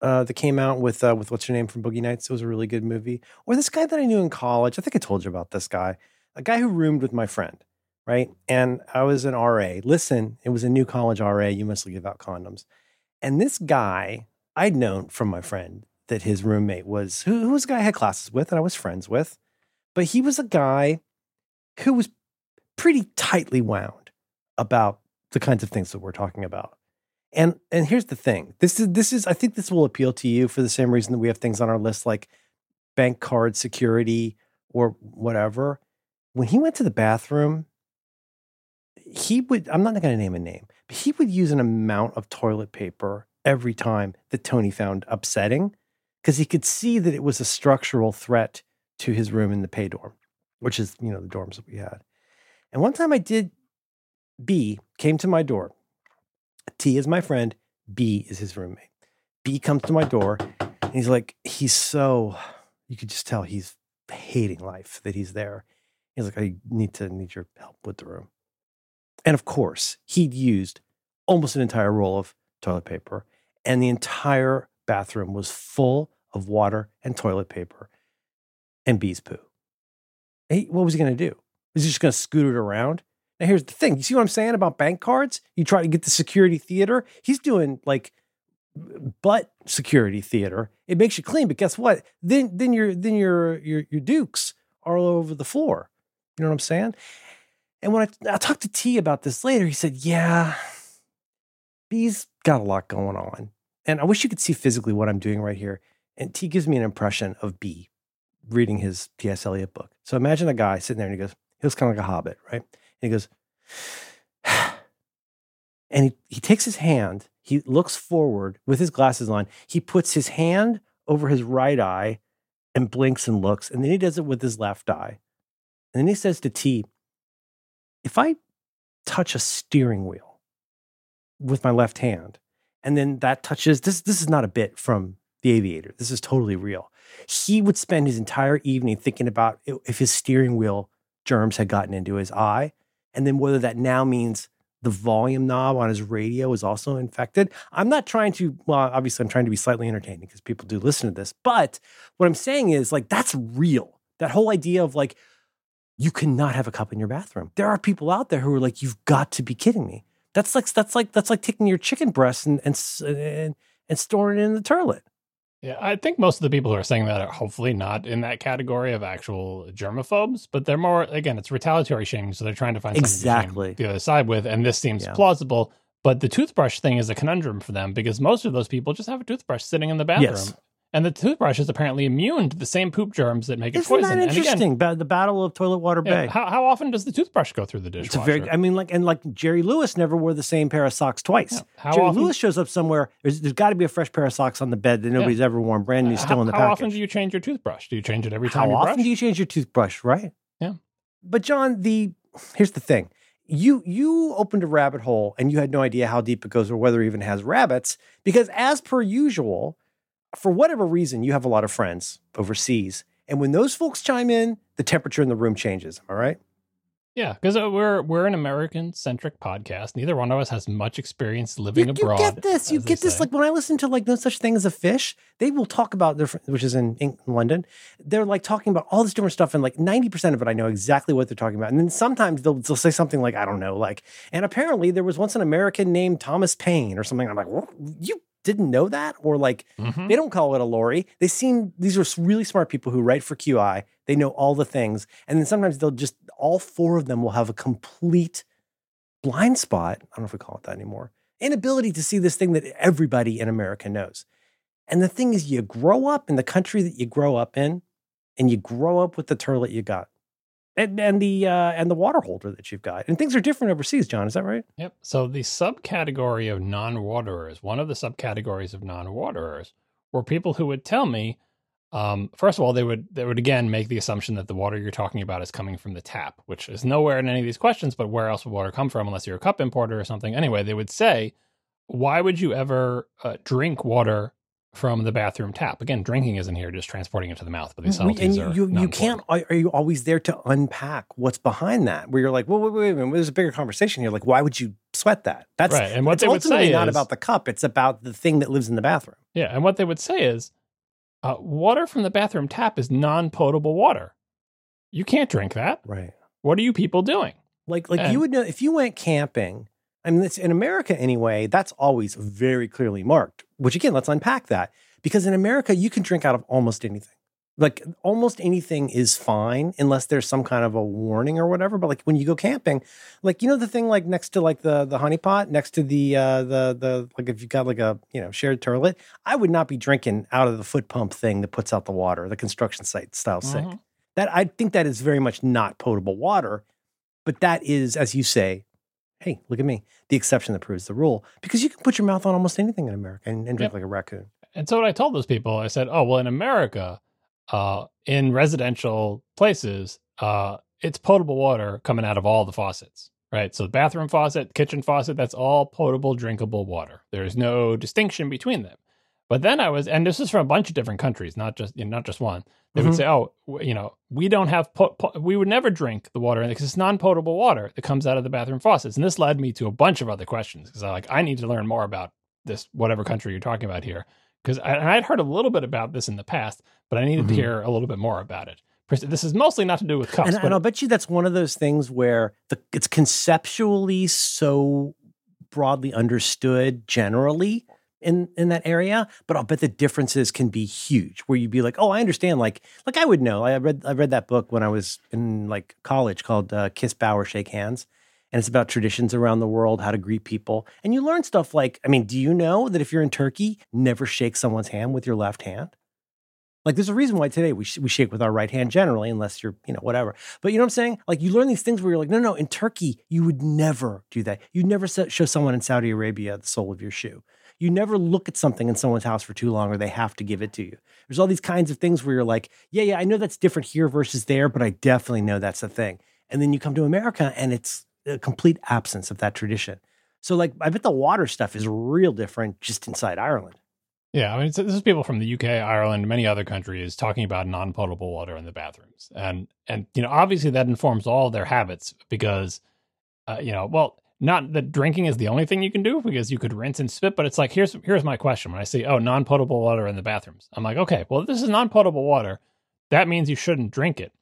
uh, that came out with uh, with what's her name from Boogie Nights. It was a really good movie. Or this guy that I knew in college. I think I told you about this guy, a guy who roomed with my friend. Right. And I was an R A. Listen, it was a new college R A. You must give out condoms. And this guy, I'd known from my friend that his roommate was, who, who was a guy I had classes with and I was friends with. But he was a guy who was pretty tightly wound about the kinds of things that we're talking about. And and here's the thing. This is, this is I think this will appeal to you for the same reason that we have things on our list like bank card security or whatever. When he went to the bathroom, he would, I'm not going to name a name, but he would use an amount of toilet paper every time that Tony found upsetting because he could see that it was a structural threat to his room in the pay dorm, which is, you know, the dorms that we had. And one time I did, B came to my door. T is my friend. B is his roommate. B comes to my door and he's like, he's so, you could just tell he's hating life that he's there. He's like, I need to need your help with the room. And of course, he'd used almost an entire roll of toilet paper, and the entire bathroom was full of water and toilet paper and B's poo. Hey, what was he going to do? Was he just going to scoot it around? Now, here's the thing. You see what I'm saying about bank cards? You try to get the security theater. He's doing like butt security theater. It makes you clean, but guess what? Then, then your, then your, your, your dukes are all over the floor. You know what I'm saying? And when I, I talked to T about this later, he said, yeah, B's got a lot going on. And I wish you could see physically what I'm doing right here. And T gives me an impression of B reading his T S Eliot book. So imagine a guy sitting there and he goes, he looks kind of like a hobbit, right? And he goes, and he, he takes his hand, he looks forward with his glasses on, he puts his hand over his right eye and blinks and looks, and then he does it with his left eye. And then he says to T, if I touch a steering wheel with my left hand, and then that touches, this, this is not a bit from The Aviator. This is totally real. He would spend his entire evening thinking about if his steering wheel germs had gotten into his eye, and then whether that now means the volume knob on his radio is also infected. I'm not trying to, well, obviously I'm trying to be slightly entertaining because people do listen to this, but what I'm saying is like, that's real. That whole idea of like, you cannot have a cup in your bathroom. There are people out there who are like, you've got to be kidding me. That's like that's like that's like taking your chicken breast and and and, and storing it in the toilet. Yeah, I think most of the people who are saying that are hopefully not in that category of actual germaphobes, but they're more, again, it's retaliatory shaming, so they're trying to find exactly something to shame the other side with, and this seems yeah. plausible. But the toothbrush thing is a conundrum for them because most of those people just have a toothbrush sitting in the bathroom. Yes. And the toothbrush is apparently immune to the same poop germs that make it poison. Isn't that interesting? And again, the Battle of Toilet Water Bay. You know, how, how often does the toothbrush go through the dishwasher? It's very, I mean, like, and like Jerry Lewis never wore the same pair of socks twice. Yeah. How Jerry often, Lewis shows up somewhere. There's, there's got to be a fresh pair of socks on the bed that nobody's yeah. ever worn, brand new, uh, still how, in the package. How often do you change your toothbrush? Do you change it every time? How you often brush? do you change your toothbrush? Right. Yeah. But John, the here's the thing. You you opened a rabbit hole, and you had no idea how deep it goes, or whether it even has rabbits, because as per usual, for whatever reason, you have a lot of friends overseas. And when those folks chime in, the temperature in the room changes. Am I right? Yeah, because we're we're an American-centric podcast. Neither one of us has much experience living you, abroad. You get this. You get this. Say. Like when I listen to like No Such Thing as a Fish, they will talk about, their, which is in, in London, they're like talking about all this different stuff. And like ninety percent of it, I know exactly what they're talking about. And then sometimes they'll, they'll say something like, I don't know, like, and apparently there was once an American named Thomas Paine or something. And I'm like, well, you didn't know that, or like mm-hmm. they don't call it a lorry. They seem, these are really smart people who write for Q I. They know all the things. And then sometimes they'll just, all four of them will have a complete blind spot. I don't know if we call it that anymore. Inability to see this thing that everybody in America knows. And the thing is, you grow up in the country that you grow up in, and you grow up with the toilet you got. And, and the uh, and the water holder that you've got. And things are different overseas, John. Is that right? Yep. So the subcategory of non-waterers, one of the subcategories of non-waterers were people who would tell me, Um, first of all, they would they would again make the assumption that the water you're talking about is coming from the tap, which is nowhere in any of these questions, but where else would water come from unless you're a cup importer or something? Anyway, they would say, why would you ever uh, drink water from the bathroom tap? Again, drinking isn't here, just transporting it to the mouth, but these subtleties are not important. And you, you can't, are you always there to unpack what's behind that? Where you're like, well, wait, wait, wait, there's a bigger conversation here. Like, why would you sweat that? That's right. And what they would say is, not about the cup, it's about the thing that lives in the bathroom. Yeah, and what they would say is, Uh, water from the bathroom tap is non-potable water. You can't drink that. Right. What are you people doing? Like, like and, you would know if you went camping, I mean, it's in America anyway, that's always very clearly marked, which again, let's unpack that. Because in America, you can drink out of almost anything. Like almost anything is fine unless there's some kind of a warning or whatever. But like when you go camping, like, you know, the thing like next to like the, the honey pot, next to the, uh, the, the, like if you got like a, you know, shared toilet, I would not be drinking out of the foot pump thing that puts out the water, the construction site style mm-hmm. sink. That I think that is very much not potable water, but that is, as you say, hey, look at me, the exception that proves the rule, because you can put your mouth on almost anything in America and, and drink yep. like a raccoon. And so what I told those people, I said, oh, well, in America, Uh, in residential places, uh, it's potable water coming out of all the faucets, right? So the bathroom faucet, kitchen faucet, that's all potable, drinkable water. There's no distinction between them. But then I was, and this is from a bunch of different countries, not just you know, not just one. They mm-hmm. would say, oh, you know, we don't have, po- po- we would never drink the water because it's non-potable water that comes out of the bathroom faucets. And this led me to a bunch of other questions because I like, I need to learn more about this, whatever country you're talking about here. Because I'd heard a little bit about this in the past, but I needed mm-hmm. to hear a little bit more about it. This is mostly not to do with cups. And, but and I'll bet you that's one of those things where the, it's conceptually so broadly understood generally in, in that area, but I'll bet the differences can be huge where you'd be like, oh, I understand. Like, like I would know. I read I read that book when I was in like college called uh, Kiss, Bow, or Shake Hands. And it's about traditions around the world, how to greet people. And you learn stuff like, I mean, do you know that if you're in Turkey, never shake someone's hand with your left hand? Like, there's a reason why today we, sh- we shake with our right hand generally, unless you're, you know, whatever. But you know what I'm saying? Like, you learn these things where you're like, no, no, in Turkey, you would never do that. You'd never se- show someone in Saudi Arabia the sole of your shoe. You never look at something in someone's house for too long or they have to give it to you. There's all these kinds of things where you're like, yeah, yeah, I know that's different here versus there, but I definitely know that's the thing. And then you come to America and it's a complete absence of that tradition. So like, I bet the water stuff is real different just inside Ireland. Yeah. I mean, it's, this is people from the U K, Ireland, many other countries talking about non-potable water in the bathrooms. And, and, you know, obviously that informs all their habits because, uh, you know, well, not that drinking is the only thing you can do because you could rinse and spit, but it's like, here's, here's my question. When I say, oh, non-potable water in the bathrooms, I'm like, okay, well, if this is non-potable water. That means you shouldn't drink it.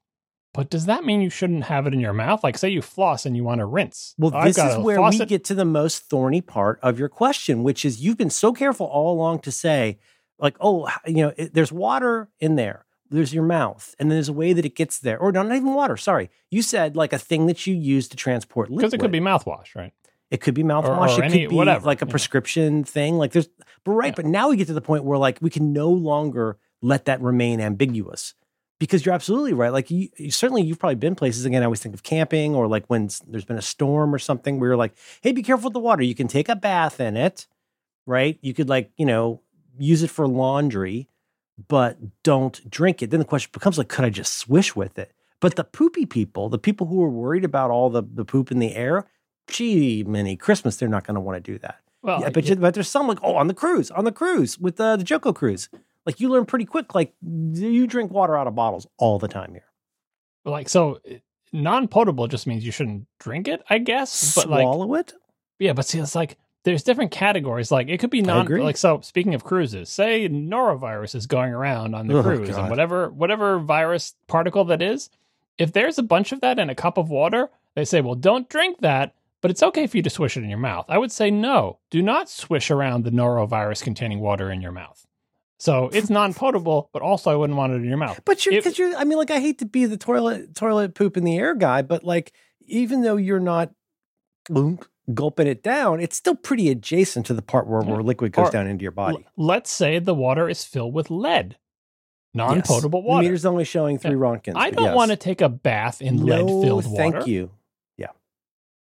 But does that mean you shouldn't have it in your mouth? Like, say you floss and you want to rinse. Well, this is where we get to the most thorny part of your question, which is you've been so careful all along to say, like, oh, you know, it, there's water in there. There's your mouth. And there's a way that it gets there. Or no, not even water. Sorry. You said, like, a thing that you use to transport liquid. Because it could be mouthwash, right? It could be mouthwash. Or, or it any, could be whatever. Like a yeah. prescription thing. Like, there's, but right. Yeah. But now we get to the point where, like, we can no longer let that remain ambiguous. Because you're absolutely right. Like, you, you, certainly you've probably been places, again, I always think of camping or like when there's been a storm or something where you're like, hey, be careful with the water. You can take a bath in it, right? You could like, you know, use it for laundry, but don't drink it. Then the question becomes like, could I just swish with it? But the poopy people, the people who are worried about all the, the poop in the air, gee, mini Christmas, they're not going to want to do that. Well, yeah, but, yeah. You, but there's some like, oh, on the cruise, on the cruise with uh, the Joko cruise. Like, you learn pretty quick, like, you drink water out of bottles all the time here. Like, so non-potable just means you shouldn't drink it, I guess. But swallow like, it? Yeah, but see, it's like, there's different categories. Like, it could be non- like, so, speaking of cruises, say norovirus is going around on the oh, cruise, God. and whatever whatever virus particle that is, if there's a bunch of that in a cup of water, they say, well, don't drink that, but it's okay for you to swish it in your mouth. I would say, no, do not swish around the norovirus-containing water in your mouth. So it's non-potable, but also I wouldn't want it in your mouth. But you're, because you're, I mean, like, I hate to be the toilet toilet poop in the air guy, but like, even though you're not gulping it down, it's still pretty adjacent to the part where, where liquid goes or, down into your body. L- let's say the water is filled with lead. Non-potable yes. water. The meter's only showing three yeah. rontgens. I don't yes. want to take a bath in no, lead-filled water. thank you. Yeah.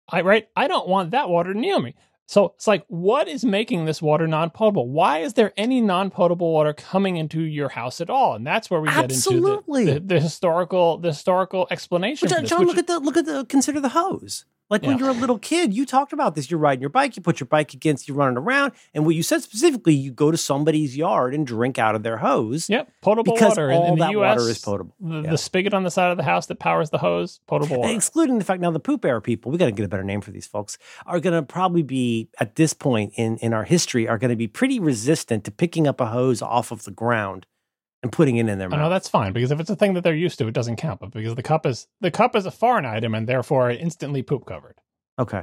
I, right? I don't want that water near me. So it's like, what is making this water non-potable? Why is there any non-potable water coming into your house at all? And that's where we get Absolutely. into the, the, the historical, the historical explanation. But, this, John, which, look at the look at the consider the hose. Like yeah. when you're a little kid, you talked about this. You're riding your bike, you put your bike against, you're running around, and what you said specifically, you go to somebody's yard and drink out of their hose. Yep, potable because water all in, in that the U S, water is potable. The, yeah. the spigot on the side of the house that powers the hose, potable water. Excluding the fact now the poop air people, we got to get a better name for these folks, are going to probably be at this point in in our history are going to be pretty resistant to picking up a hose off of the ground and putting it in their mouth. Oh, no, that's fine, because if it's a thing that they're used to, it doesn't count. But because the cup is the cup is a foreign item and therefore instantly poop covered. Okay.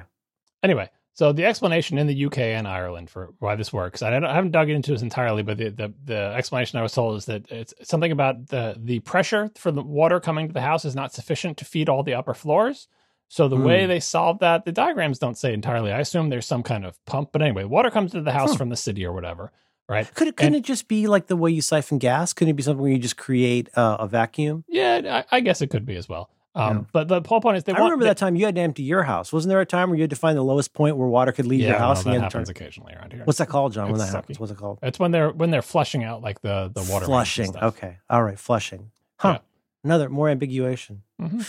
Anyway, so the explanation in the U K and Ireland for why this works, I, don't, I haven't dug into this entirely, but the, the, the explanation I was told is that it's something about the, the pressure for the water coming to the house is not sufficient to feed all the upper floors. So the mm. way they solve that, the diagrams don't say entirely. I assume there's some kind of pump. But anyway, water comes into the house huh. from the city or whatever. Right? Could it, couldn't and, it just be like the way you siphon gas? Couldn't it be something where you just create uh, a vacuum? Yeah, I, I guess it could be as well. Um, yeah. But the whole point is, they I want, remember they, that time you had to empty your house. Wasn't there a time where you had to find the lowest point where water could leave yeah, your house? Yeah, no, that happens turn... occasionally around here. What's that called, John? It's when that sucky. happens, what's it called? It's when they're when they're flushing out like the the water. Flushing. Okay. All right. Flushing. Huh. Yeah. Another more ambiguation. Mm-hmm.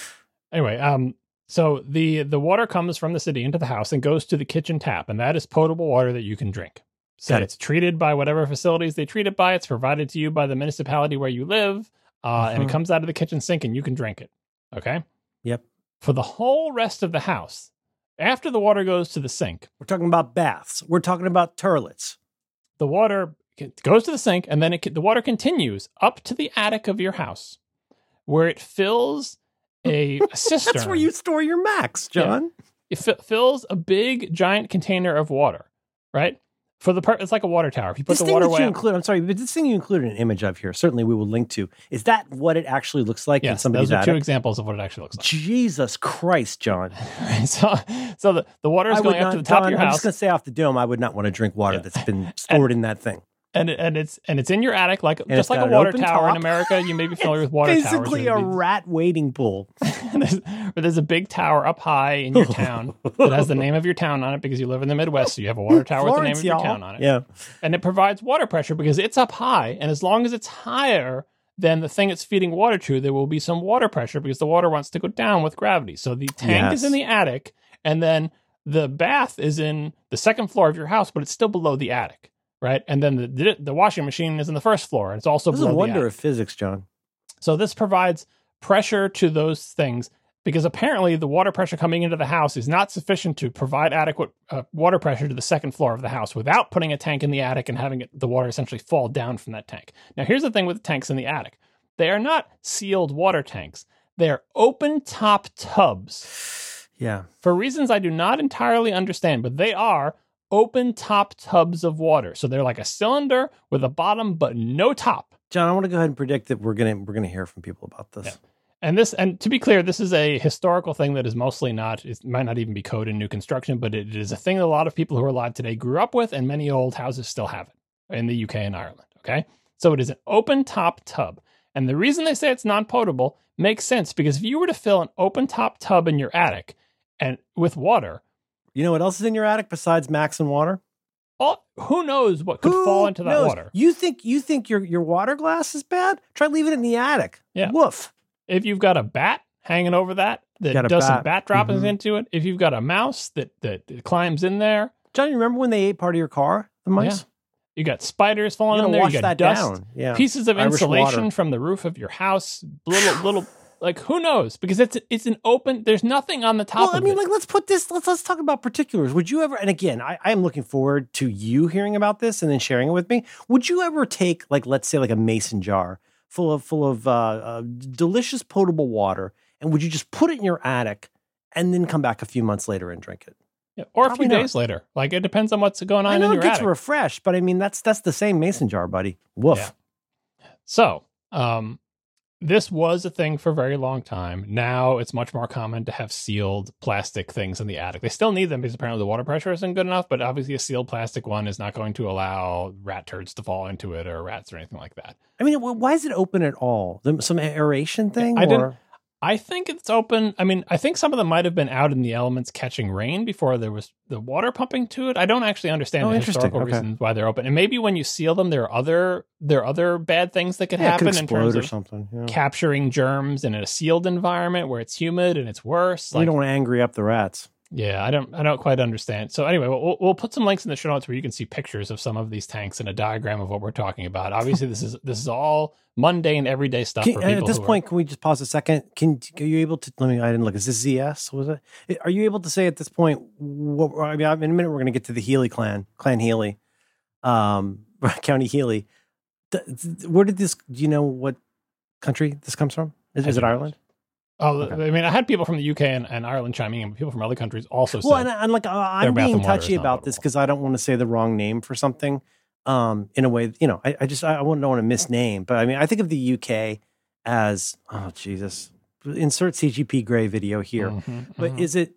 Anyway, um, so the the water comes from the city into the house and goes to the kitchen tap, and that is potable water that you can drink. So it's treated by whatever facilities they treat it by. It's provided to you by the municipality where you live, uh, uh-huh. and it comes out of the kitchen sink and you can drink it. Okay? Yep. For the whole rest of the house, after the water goes to the sink. We're talking about baths. We're talking about toilets. The water goes to the sink, and then it, the water continues up to the attic of your house, where it fills a cistern. That's where you store your Macs, John. Yeah. It f- fills a big, giant container of water, right? For the part, it's like a water tower. If you put this the thing water that way you include, I'm sorry, but this thing you included an image of here, certainly we will link to. Is that what it actually looks like? Yes, in those are attic? two examples of what it actually looks like. Jesus Christ, John. Right, so, so the, the water is I going up not, to the top John, of your house. I'm just going to say off the dome, I would not want to drink water yeah. that's been stored and, in that thing. And and it's and it's in your attic, like and just like a water tower top. In America. You may be familiar with water basically towers. Basically a these, rat wading pool. there's, but there's a big tower up high in your town that has the name of your town on it because you live in the Midwest, so you have a water tower Florence, with the name of your y'all. town on it. Yeah. And it provides water pressure because it's up high, and as long as it's higher than the thing it's feeding water to, there will be some water pressure because the water wants to go down with gravity. So the tank yes. is in the attic, and then the bath is in the second floor of your house, but it's still below the attic. Right, and then the the washing machine is on the first floor, and it's also below the attic. This is a wonder of physics, John. So this provides pressure to those things because apparently the water pressure coming into the house is not sufficient to provide adequate uh, water pressure to the second floor of the house without putting a tank in the attic and having it, the water essentially fall down from that tank. Now, here's the thing with the tanks in the attic. They are not sealed water tanks. They're open-top tubs. Yeah. For reasons I do not entirely understand, but they are open top tubs of water. So they're like a cylinder with a bottom but no top. John, I want to go ahead and predict that we're going to we're going to hear from people about this. Yeah. And this and to be clear, this is a historical thing that is mostly not it might not even be code in new construction, but it is a thing that a lot of people who are alive today grew up with, and many old houses still have it in the U K and Ireland, okay? So it is an open top tub. And the reason they say it's non-potable makes sense because if you were to fill an open top tub in your attic and with water, you know what else is in your attic besides Macs and water? Oh, who knows what could who fall into that knows? water? You think you think your, your water glass is bad? Try leaving it in the attic. Yeah. Woof. If you've got a bat hanging over that that does bat. some bat droppings mm-hmm. into it, if you've got a mouse that, that climbs in there. John, you remember when they ate part of your car? The mice? Yeah. You got spiders falling in there. Wash you got that dust, down. Yeah. Pieces of Irish insulation water. From the roof of your house, little little. Like, who knows? Because it's it's an open, there's nothing on the top well, of it. Well, I mean, it. like, let's put this, let's let's talk about particulars. Would you ever, and again, I am looking forward to you hearing about this and then sharing it with me. Would you ever take, like, let's say, like a mason jar full of, full of uh, uh, delicious potable water, and would you just put it in your attic and then come back a few months later and drink it? Yeah, or Probably a few not. days later. Like, it depends on what's going on I know in your attic. it gets attic. refreshed, but I mean, that's, that's the same mason jar, buddy. Woof. Yeah. So, um... this was a thing for a very long time. Now it's much more common to have sealed plastic things in the attic. They still need them because apparently the water pressure isn't good enough, but obviously a sealed plastic one is not going to allow rat turds to fall into it or rats or anything like that. I mean, why is it open at all? Some aeration thing? I or? didn't. I think it's open. I mean, I think some of them might have been out in the elements catching rain before there was the water pumping to it. I don't actually understand oh, the historical okay. reasons why they're open. And maybe when you seal them, there are other there are other bad things that could yeah, happen it could in terms or of something. Yeah. capturing germs in a sealed environment where it's humid and it's worse. Like, you don't want to angry up the rats. Yeah, I don't I don't quite understand. So anyway, we'll, we'll put some links in the show notes where you can see pictures of some of these tanks and a diagram of what we're talking about. Obviously, this is this is all mundane, everyday stuff can, for people. At this point, are, can we just pause a second? Can Are you able to, let me, I didn't look, is this Z S? Was it? Are you able to say at this point, what, I mean, in a minute, we're going to get to the Healy clan, Clan Healy, um, County Healy. Where did this, do you know what country this comes from? Is, is it Ireland? Oh, okay. I mean, I had people from the U K and, and Ireland chiming in, but people from other countries also said. Well, and, and like, I'm being touchy about this because I don't want to say the wrong name for something um, in a way, you know, I, I just, I wouldn't want to misname, but I mean, I think of the U K as, oh, Jesus, insert C G P Grey video here. Mm-hmm, but mm-hmm. is it,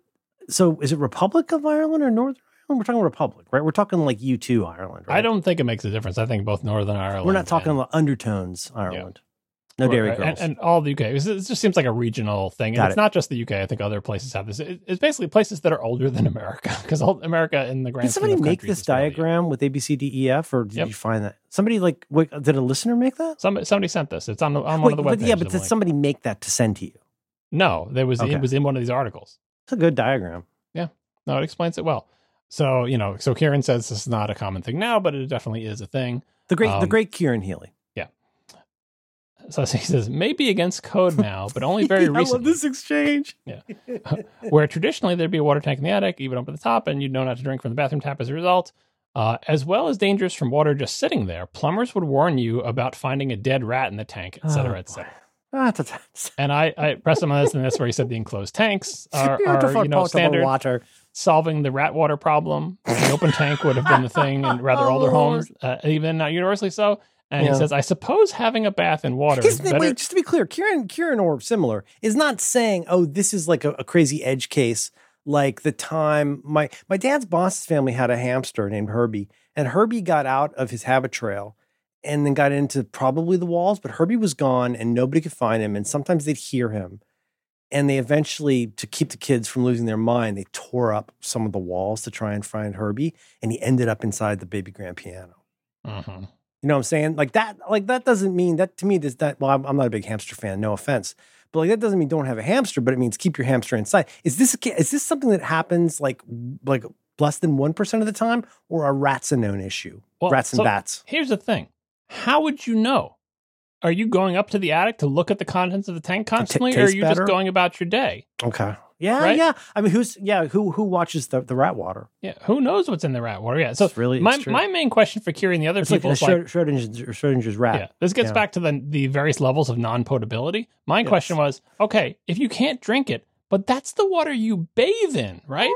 so is it Republic of Ireland or Northern Ireland? We're talking Republic, right? We're talking like U two Ireland, right? I don't think it makes a difference. I think both Northern Ireland. We're not talking and, about undertones Ireland. Yeah. No dairy right. girls. And, and all the U K. It just seems like a regional thing. And it's it. not just the U K. I think other places have this. It, it's basically places that are older than America. Because America in the grand Did somebody make this diagram really with A, B, C, D, E, F? Or did yep. you find that? Somebody like, wait, did a listener make that? Somebody, somebody sent this. It's on, the, on wait, one of the web pages. Yeah, but did somebody make that to send to you? No, there was, okay. it was in one of these articles. It's a good diagram. Yeah. No, it explains it well. So, you know, so Kieran says this is not a common thing now, but it definitely is a thing. The great, um, the great Kieran Healy. So he says, maybe against code now, but only very yeah, recently. I love this exchange. Yeah. Where traditionally there'd be a water tank in the attic, even up at the top, and you'd know not to drink from the bathroom tap as a result. Uh, as well as dangers from water just sitting there, plumbers would warn you about finding a dead rat in the tank, et cetera, oh, et cetera. And I, I pressed him on this, and that's where he said the enclosed tanks are, are you know, standard. Water. Solving the rat water problem. The open tank would have been the thing in rather oh, older homes, uh, even not universally so. And yeah. he says, I suppose having a bath in water is better. Wait, just to be clear, Kieran, Kieran or similar is not saying, oh, this is like a, a crazy edge case. Like the time my, my dad's boss's family had a hamster named Herbie, and Herbie got out of his habit trail and then got into probably the walls, but Herbie was gone and nobody could find him. And sometimes they'd hear him. And they eventually, to keep the kids from losing their mind, they tore up some of the walls to try and find Herbie. And he ended up inside the baby grand piano. Mm-hmm. You know what I'm saying? Like that, like that doesn't mean that to me, this, that, well, I'm, I'm not a big hamster fan, no offense, but like that doesn't mean don't have a hamster, but it means keep your hamster inside. Is this, is this something that happens like, like less than one percent of the time, or are rats a known issue? Well, rats and so bats. Here's the thing. How would you know? Are you going up to the attic to look at the contents of the tank constantly? T- or are you better? just going about your day? Okay. Yeah, right? yeah. I mean, who's yeah? Who who watches the, the rat water? Yeah, who knows what's in the rat water? Yeah, so it's really, my it's my main question for Kieran and the other it's people like, is like Schrodinger's, Schrodinger's rat. Yeah, this gets yeah. back to the the various levels of non-potability. My yes. question was, okay, if you can't drink it, but that's the water you bathe in, right?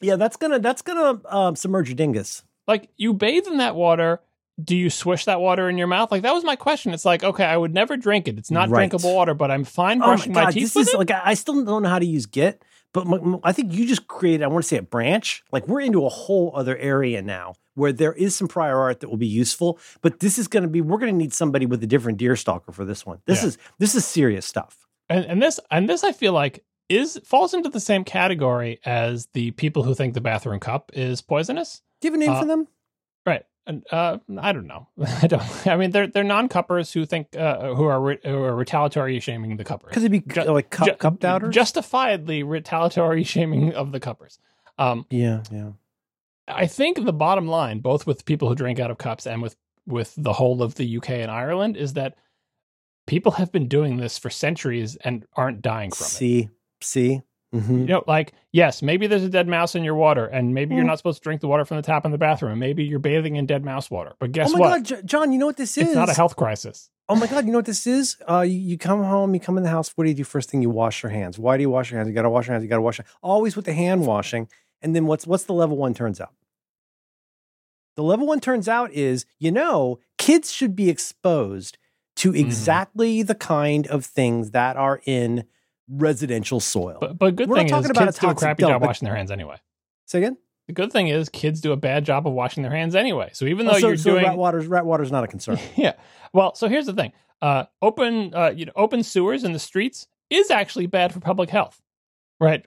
Yeah, that's gonna that's gonna um, submerge your dingus. Like you bathe in that water. Do you swish that water in your mouth? Like that was my question. It's like, okay, I would never drink it. It's not right. drinkable water, but I'm fine brushing oh my, God, my teeth this with is, it. Like, I still don't know how to use Git, but my, my, I think you just created, I want to say a branch. Like we're into a whole other area now where there is some prior art that will be useful, but this is going to be, we're going to need somebody with a different deer stalker for this one. This yeah. is, this is serious stuff. And, and this, and this I feel like is falls into the same category as the people who think the bathroom cup is poisonous. Do you have a name uh, for them? Right. And, uh, I don't know. I don't. I mean, they're they're non-cuppers who think uh, who are re, who are retaliatory shaming the cuppers. Could it be Just, like cup, ju- cup doubters? Justifiably retaliatory shaming of the cuppers. Um, yeah, yeah. I think the bottom line, both with people who drink out of cups and with with the whole of the U K and Ireland, is that people have been doing this for centuries and aren't dying from see, it. See, see. Mm-hmm. You know, like, yes, maybe there's a dead mouse in your water, and maybe mm. you're not supposed to drink the water from the tap in the bathroom, and maybe you're bathing in dead mouse water. But guess what? Oh, my what? God, J- John, you know what this is? It's not a health crisis. Oh, my God, you know what this is? Uh, you, you come home, you come in the house, what do you do first thing? You wash your hands. Why do you wash your hands? You got to wash your hands. You got to wash your hands. Always with the hand washing. And then what's what's the level one turns out? The level one turns out is, you know, kids should be exposed to exactly mm. the kind of things that are in residential soil. But, but good We're thing is about kids do a crappy dump, job washing their hands anyway. Say again? The good thing is kids do a bad job of washing their hands anyway. So even though oh, so, you're so doing... rat water's, rat water's not a concern. Yeah. Well, so here's the thing. Uh, open uh, you know, open sewers in the streets is actually bad for public health, right?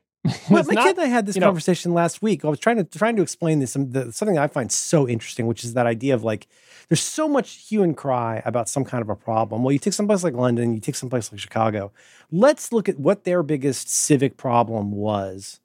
Well, my not, kid and I had this conversation know, last week. I was trying to trying to explain this, the, something that I find so interesting, which is that idea of like, there's so much hue and cry about some kind of a problem. Well, you take someplace like London, you take someplace like Chicago. Let's look at what their biggest civic problem was.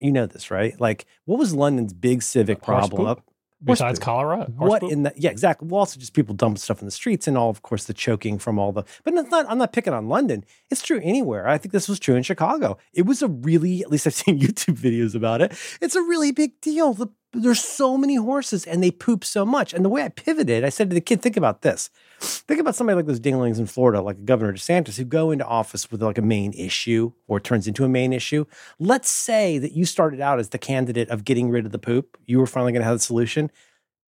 You know this, right? Like, what was London's big civic problem? Besides cholera? What in the, yeah, exactly. Well, also just people dump stuff in the streets and all, of course, the choking from all the, but it's not, I'm not picking on London. It's true anywhere. I think this was true in Chicago. It was a really, at least I've seen YouTube videos about it. It's a really big deal. The, there's so many horses and they poop so much. And the way I pivoted, I said to the kid, think about this. Think about somebody like those dinglings in Florida, like Governor DeSantis, who go into office with like a main issue or turns into a main issue. Let's say that you started out as the candidate of getting rid of the poop. You were finally going to have the solution.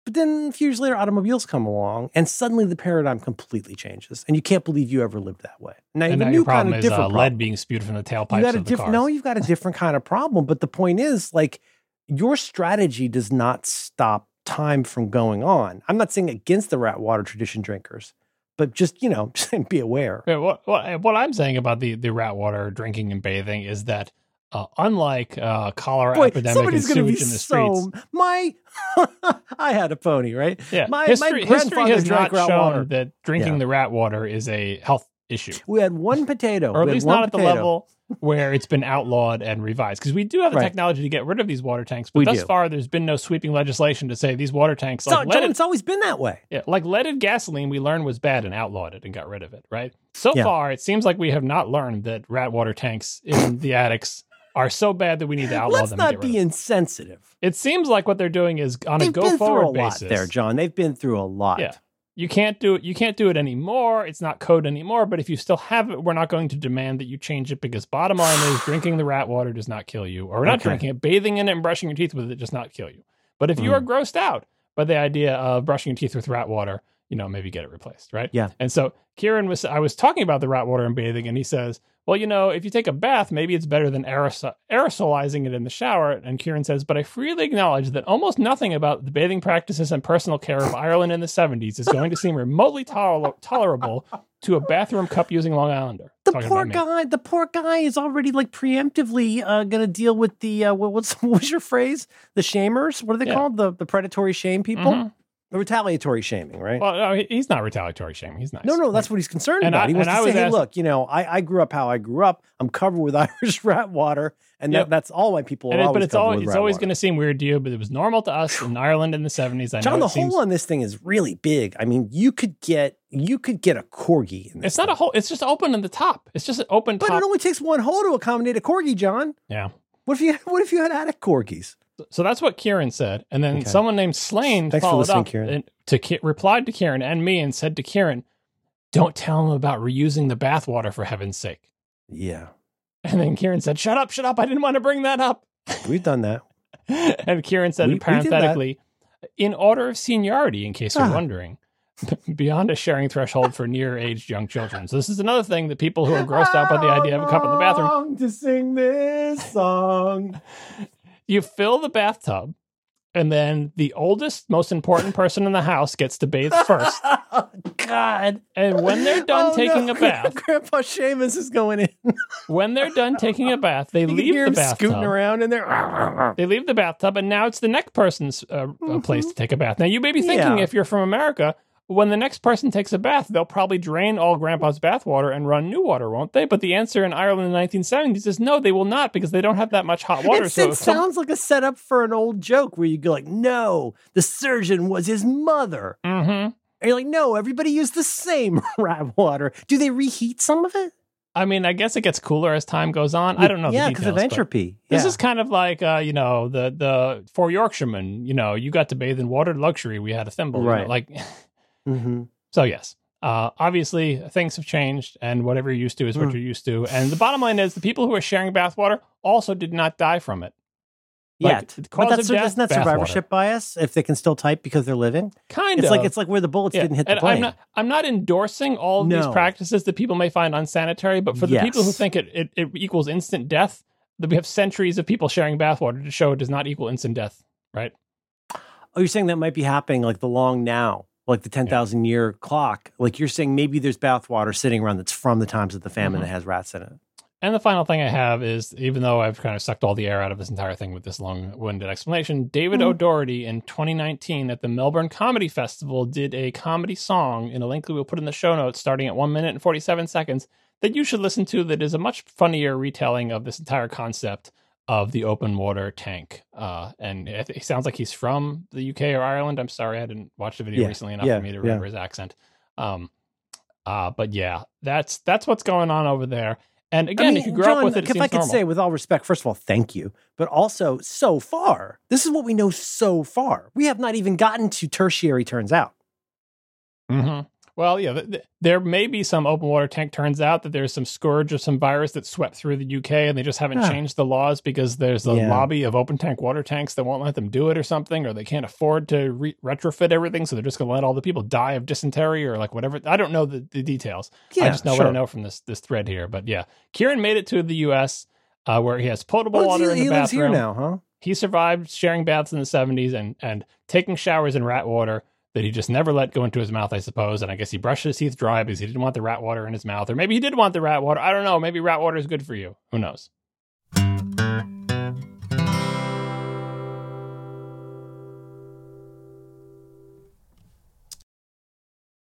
But then a few years later, automobiles come along and suddenly the paradigm completely changes. And you can't believe you ever lived that way. Now, you have a new kind of different problem. Lead being spewed from the tailpipes of the cars. No, you've got a different kind of problem. But the point is, like, your strategy does not stop time from going on. I'm not saying against the rat water tradition drinkers, but just, you know, just be aware. Yeah, what, what, what I'm saying about the, the rat water drinking and bathing is that uh, unlike uh, cholera Boy, epidemic and sewage in the so, streets. My, I had a pony, right? Yeah. My, history, my grandfather history has not shown water. that drinking yeah. the rat water is a health issue. We had one potato. Or at least not potato. at the level where it's been outlawed and revised. Because we do have the right. technology to get rid of these water tanks, but we thus do. far there's been no sweeping legislation to say these water tanks... Like so, leaded, John, it's always been that way. Yeah, like leaded gasoline we learned was bad and outlawed it and got rid of it, right? So yeah. far, it seems like we have not learned that rat water tanks in the attics are so bad that we need to outlaw Let's them. Let's not be insensitive. It seems like what they're doing is on They've a go-forward basis. They've been through a lot there, John. They've been through a lot. Yeah. You can't do it. You can't do it anymore. It's not code anymore. But if you still have it, we're not going to demand that you change it because bottom line is drinking the rat water does not kill you, or we're not okay. drinking it, bathing in it and brushing your teeth with it does not kill you. But if mm. you are grossed out by the idea of brushing your teeth with rat water, you know, maybe get it replaced, right? Yeah. And so Kieran was, I was talking about the rat water and bathing, and he says, well, you know, if you take a bath, maybe it's better than aerosol- aerosolizing it in the shower. And Kieran says, but I freely acknowledge that almost nothing about the bathing practices and personal care of Ireland in the seventies is going to seem remotely toler- tolerable to a bathroom cup using Long Islander. The poor guy, the poor guy is already like preemptively uh, going to deal with the, uh, what, what's, what was your phrase? The shamers? What are they yeah. called? The, the predatory shame people? Mm-hmm. The retaliatory shaming, right? Well, no, he's not retaliatory shaming. He's nice. No, no, that's what he's concerned and about. I, he wants to I say, hey, asked, look, you know, I, I grew up how I grew up. I'm covered with Irish rat water. And yep. that, that's all why people are it, always but it's covered all, with It's always going to seem weird to you, but it was normal to us in Ireland in the seventies. I John, know the seems... hole on this thing is really big. I mean, you could get you could get a corgi. In this it's thing. Not a hole. It's just open in the top. It's just an open but top. But it only takes one hole to accommodate a corgi, John. Yeah. What if you, what if you had attic corgis? So that's what Kieran said. And then okay. someone named Slainte Thanks followed up and to Ki- replied to Kieran and me and said to Kieran, don't tell him about reusing the bathwater for heaven's sake. Yeah. And then Kieran said, shut up, shut up. I didn't want to bring that up. We've done that. And Kieran said we, parenthetically, we in order of seniority, in case ah. you're wondering, beyond a sharing threshold for near-aged young children. So this is another thing that people who are grossed out by the idea of a cup in the bathroom. How long to sing this song? You fill the bathtub, and then the oldest, most important person in the house gets to bathe first. Oh, God. And when they're done oh, taking no. a bath... Grandpa Seamus is going in. When they're done taking a bath, they you leave hear the him bathtub. Scooting around in there. They leave the bathtub, and now it's the next person's uh, mm-hmm. place to take a bath. Now, you may be thinking, yeah. if you're from America, when the next person takes a bath, they'll probably drain all Grandpa's bathwater and run new water, won't they? But the answer in Ireland in the nineteen seventies is no, they will not, because they don't have that much hot water. It's, so it sounds some... like a setup for an old joke where you go like, no, the surgeon was his mother. Mm-hmm. And you're like, no, everybody used the same rat water. Do they reheat some of it? I mean, I guess it gets cooler as time goes on. I don't know. Yeah, because of entropy. Yeah. This is kind of like, uh, you know, the, the for Yorkshiremen, you know, you got to bathe in watered luxury. We had a thimble. Right. You know, like... Mm-hmm. So yes, uh, obviously things have changed, and whatever you're used to is what mm. you're used to. And the bottom line is, the people who are sharing bathwater also did not die from it. Like, Yet, but that's, death, isn't that survivorship water. bias? If they can still type because they're living, kind it's of. Like it's like where the bullets yeah. didn't hit and the plane. I'm not, I'm not endorsing all of no. these practices that people may find unsanitary, but for the yes. people who think it, it, it equals instant death, that we have centuries of people sharing bathwater to show it does not equal instant death, right? Oh, you're saying that might be happening, like the long now. Like the ten thousand yeah. year clock, like you're saying maybe there's bathwater sitting around that's from the times of the famine mm-hmm. that has rats in it. And the final thing I have is, even though I've kind of sucked all the air out of this entire thing with this long-winded explanation, David mm-hmm. O'Doherty in twenty nineteen at the Melbourne Comedy Festival did a comedy song in a link that we'll put in the show notes starting at one minute and forty-seven seconds that you should listen to, that is a much funnier retelling of this entire concept of the open water tank. Uh, and it, it sounds like he's from the U K or Ireland. I'm sorry, I didn't watch the video yeah. recently enough yeah. for me to remember yeah. his accent. Um, uh, but yeah, that's that's what's going on over there. And again, I mean, if you grew John, up with it, it if I could normal. say, with all respect, first of all, thank you. But also, so far, this is what we know so far. We have not even gotten to tertiary, turns out. Mm-hmm. Well, yeah, th- th- there may be some open water tank. Turns out that there's some scourge of some virus that swept through the U K, and they just haven't ah. changed the laws because there's a yeah. lobby of open tank water tanks that won't let them do it or something, or they can't afford to re- retrofit everything. So they're just going to let all the people die of dysentery or like whatever. I don't know the, the details. Yeah, I just know sure. what I know from this this thread here. But yeah, Kieran made it to the U S uh, where he has potable well, water he, in the he bathroom. He lives here now, huh? He survived sharing baths in the seventies and and taking showers in rat water that he just never let go into his mouth, I suppose. And I guess he brushed his teeth dry because he didn't want the rat water in his mouth. Or maybe he did want the rat water. I don't know. Maybe rat water is good for you. Who knows?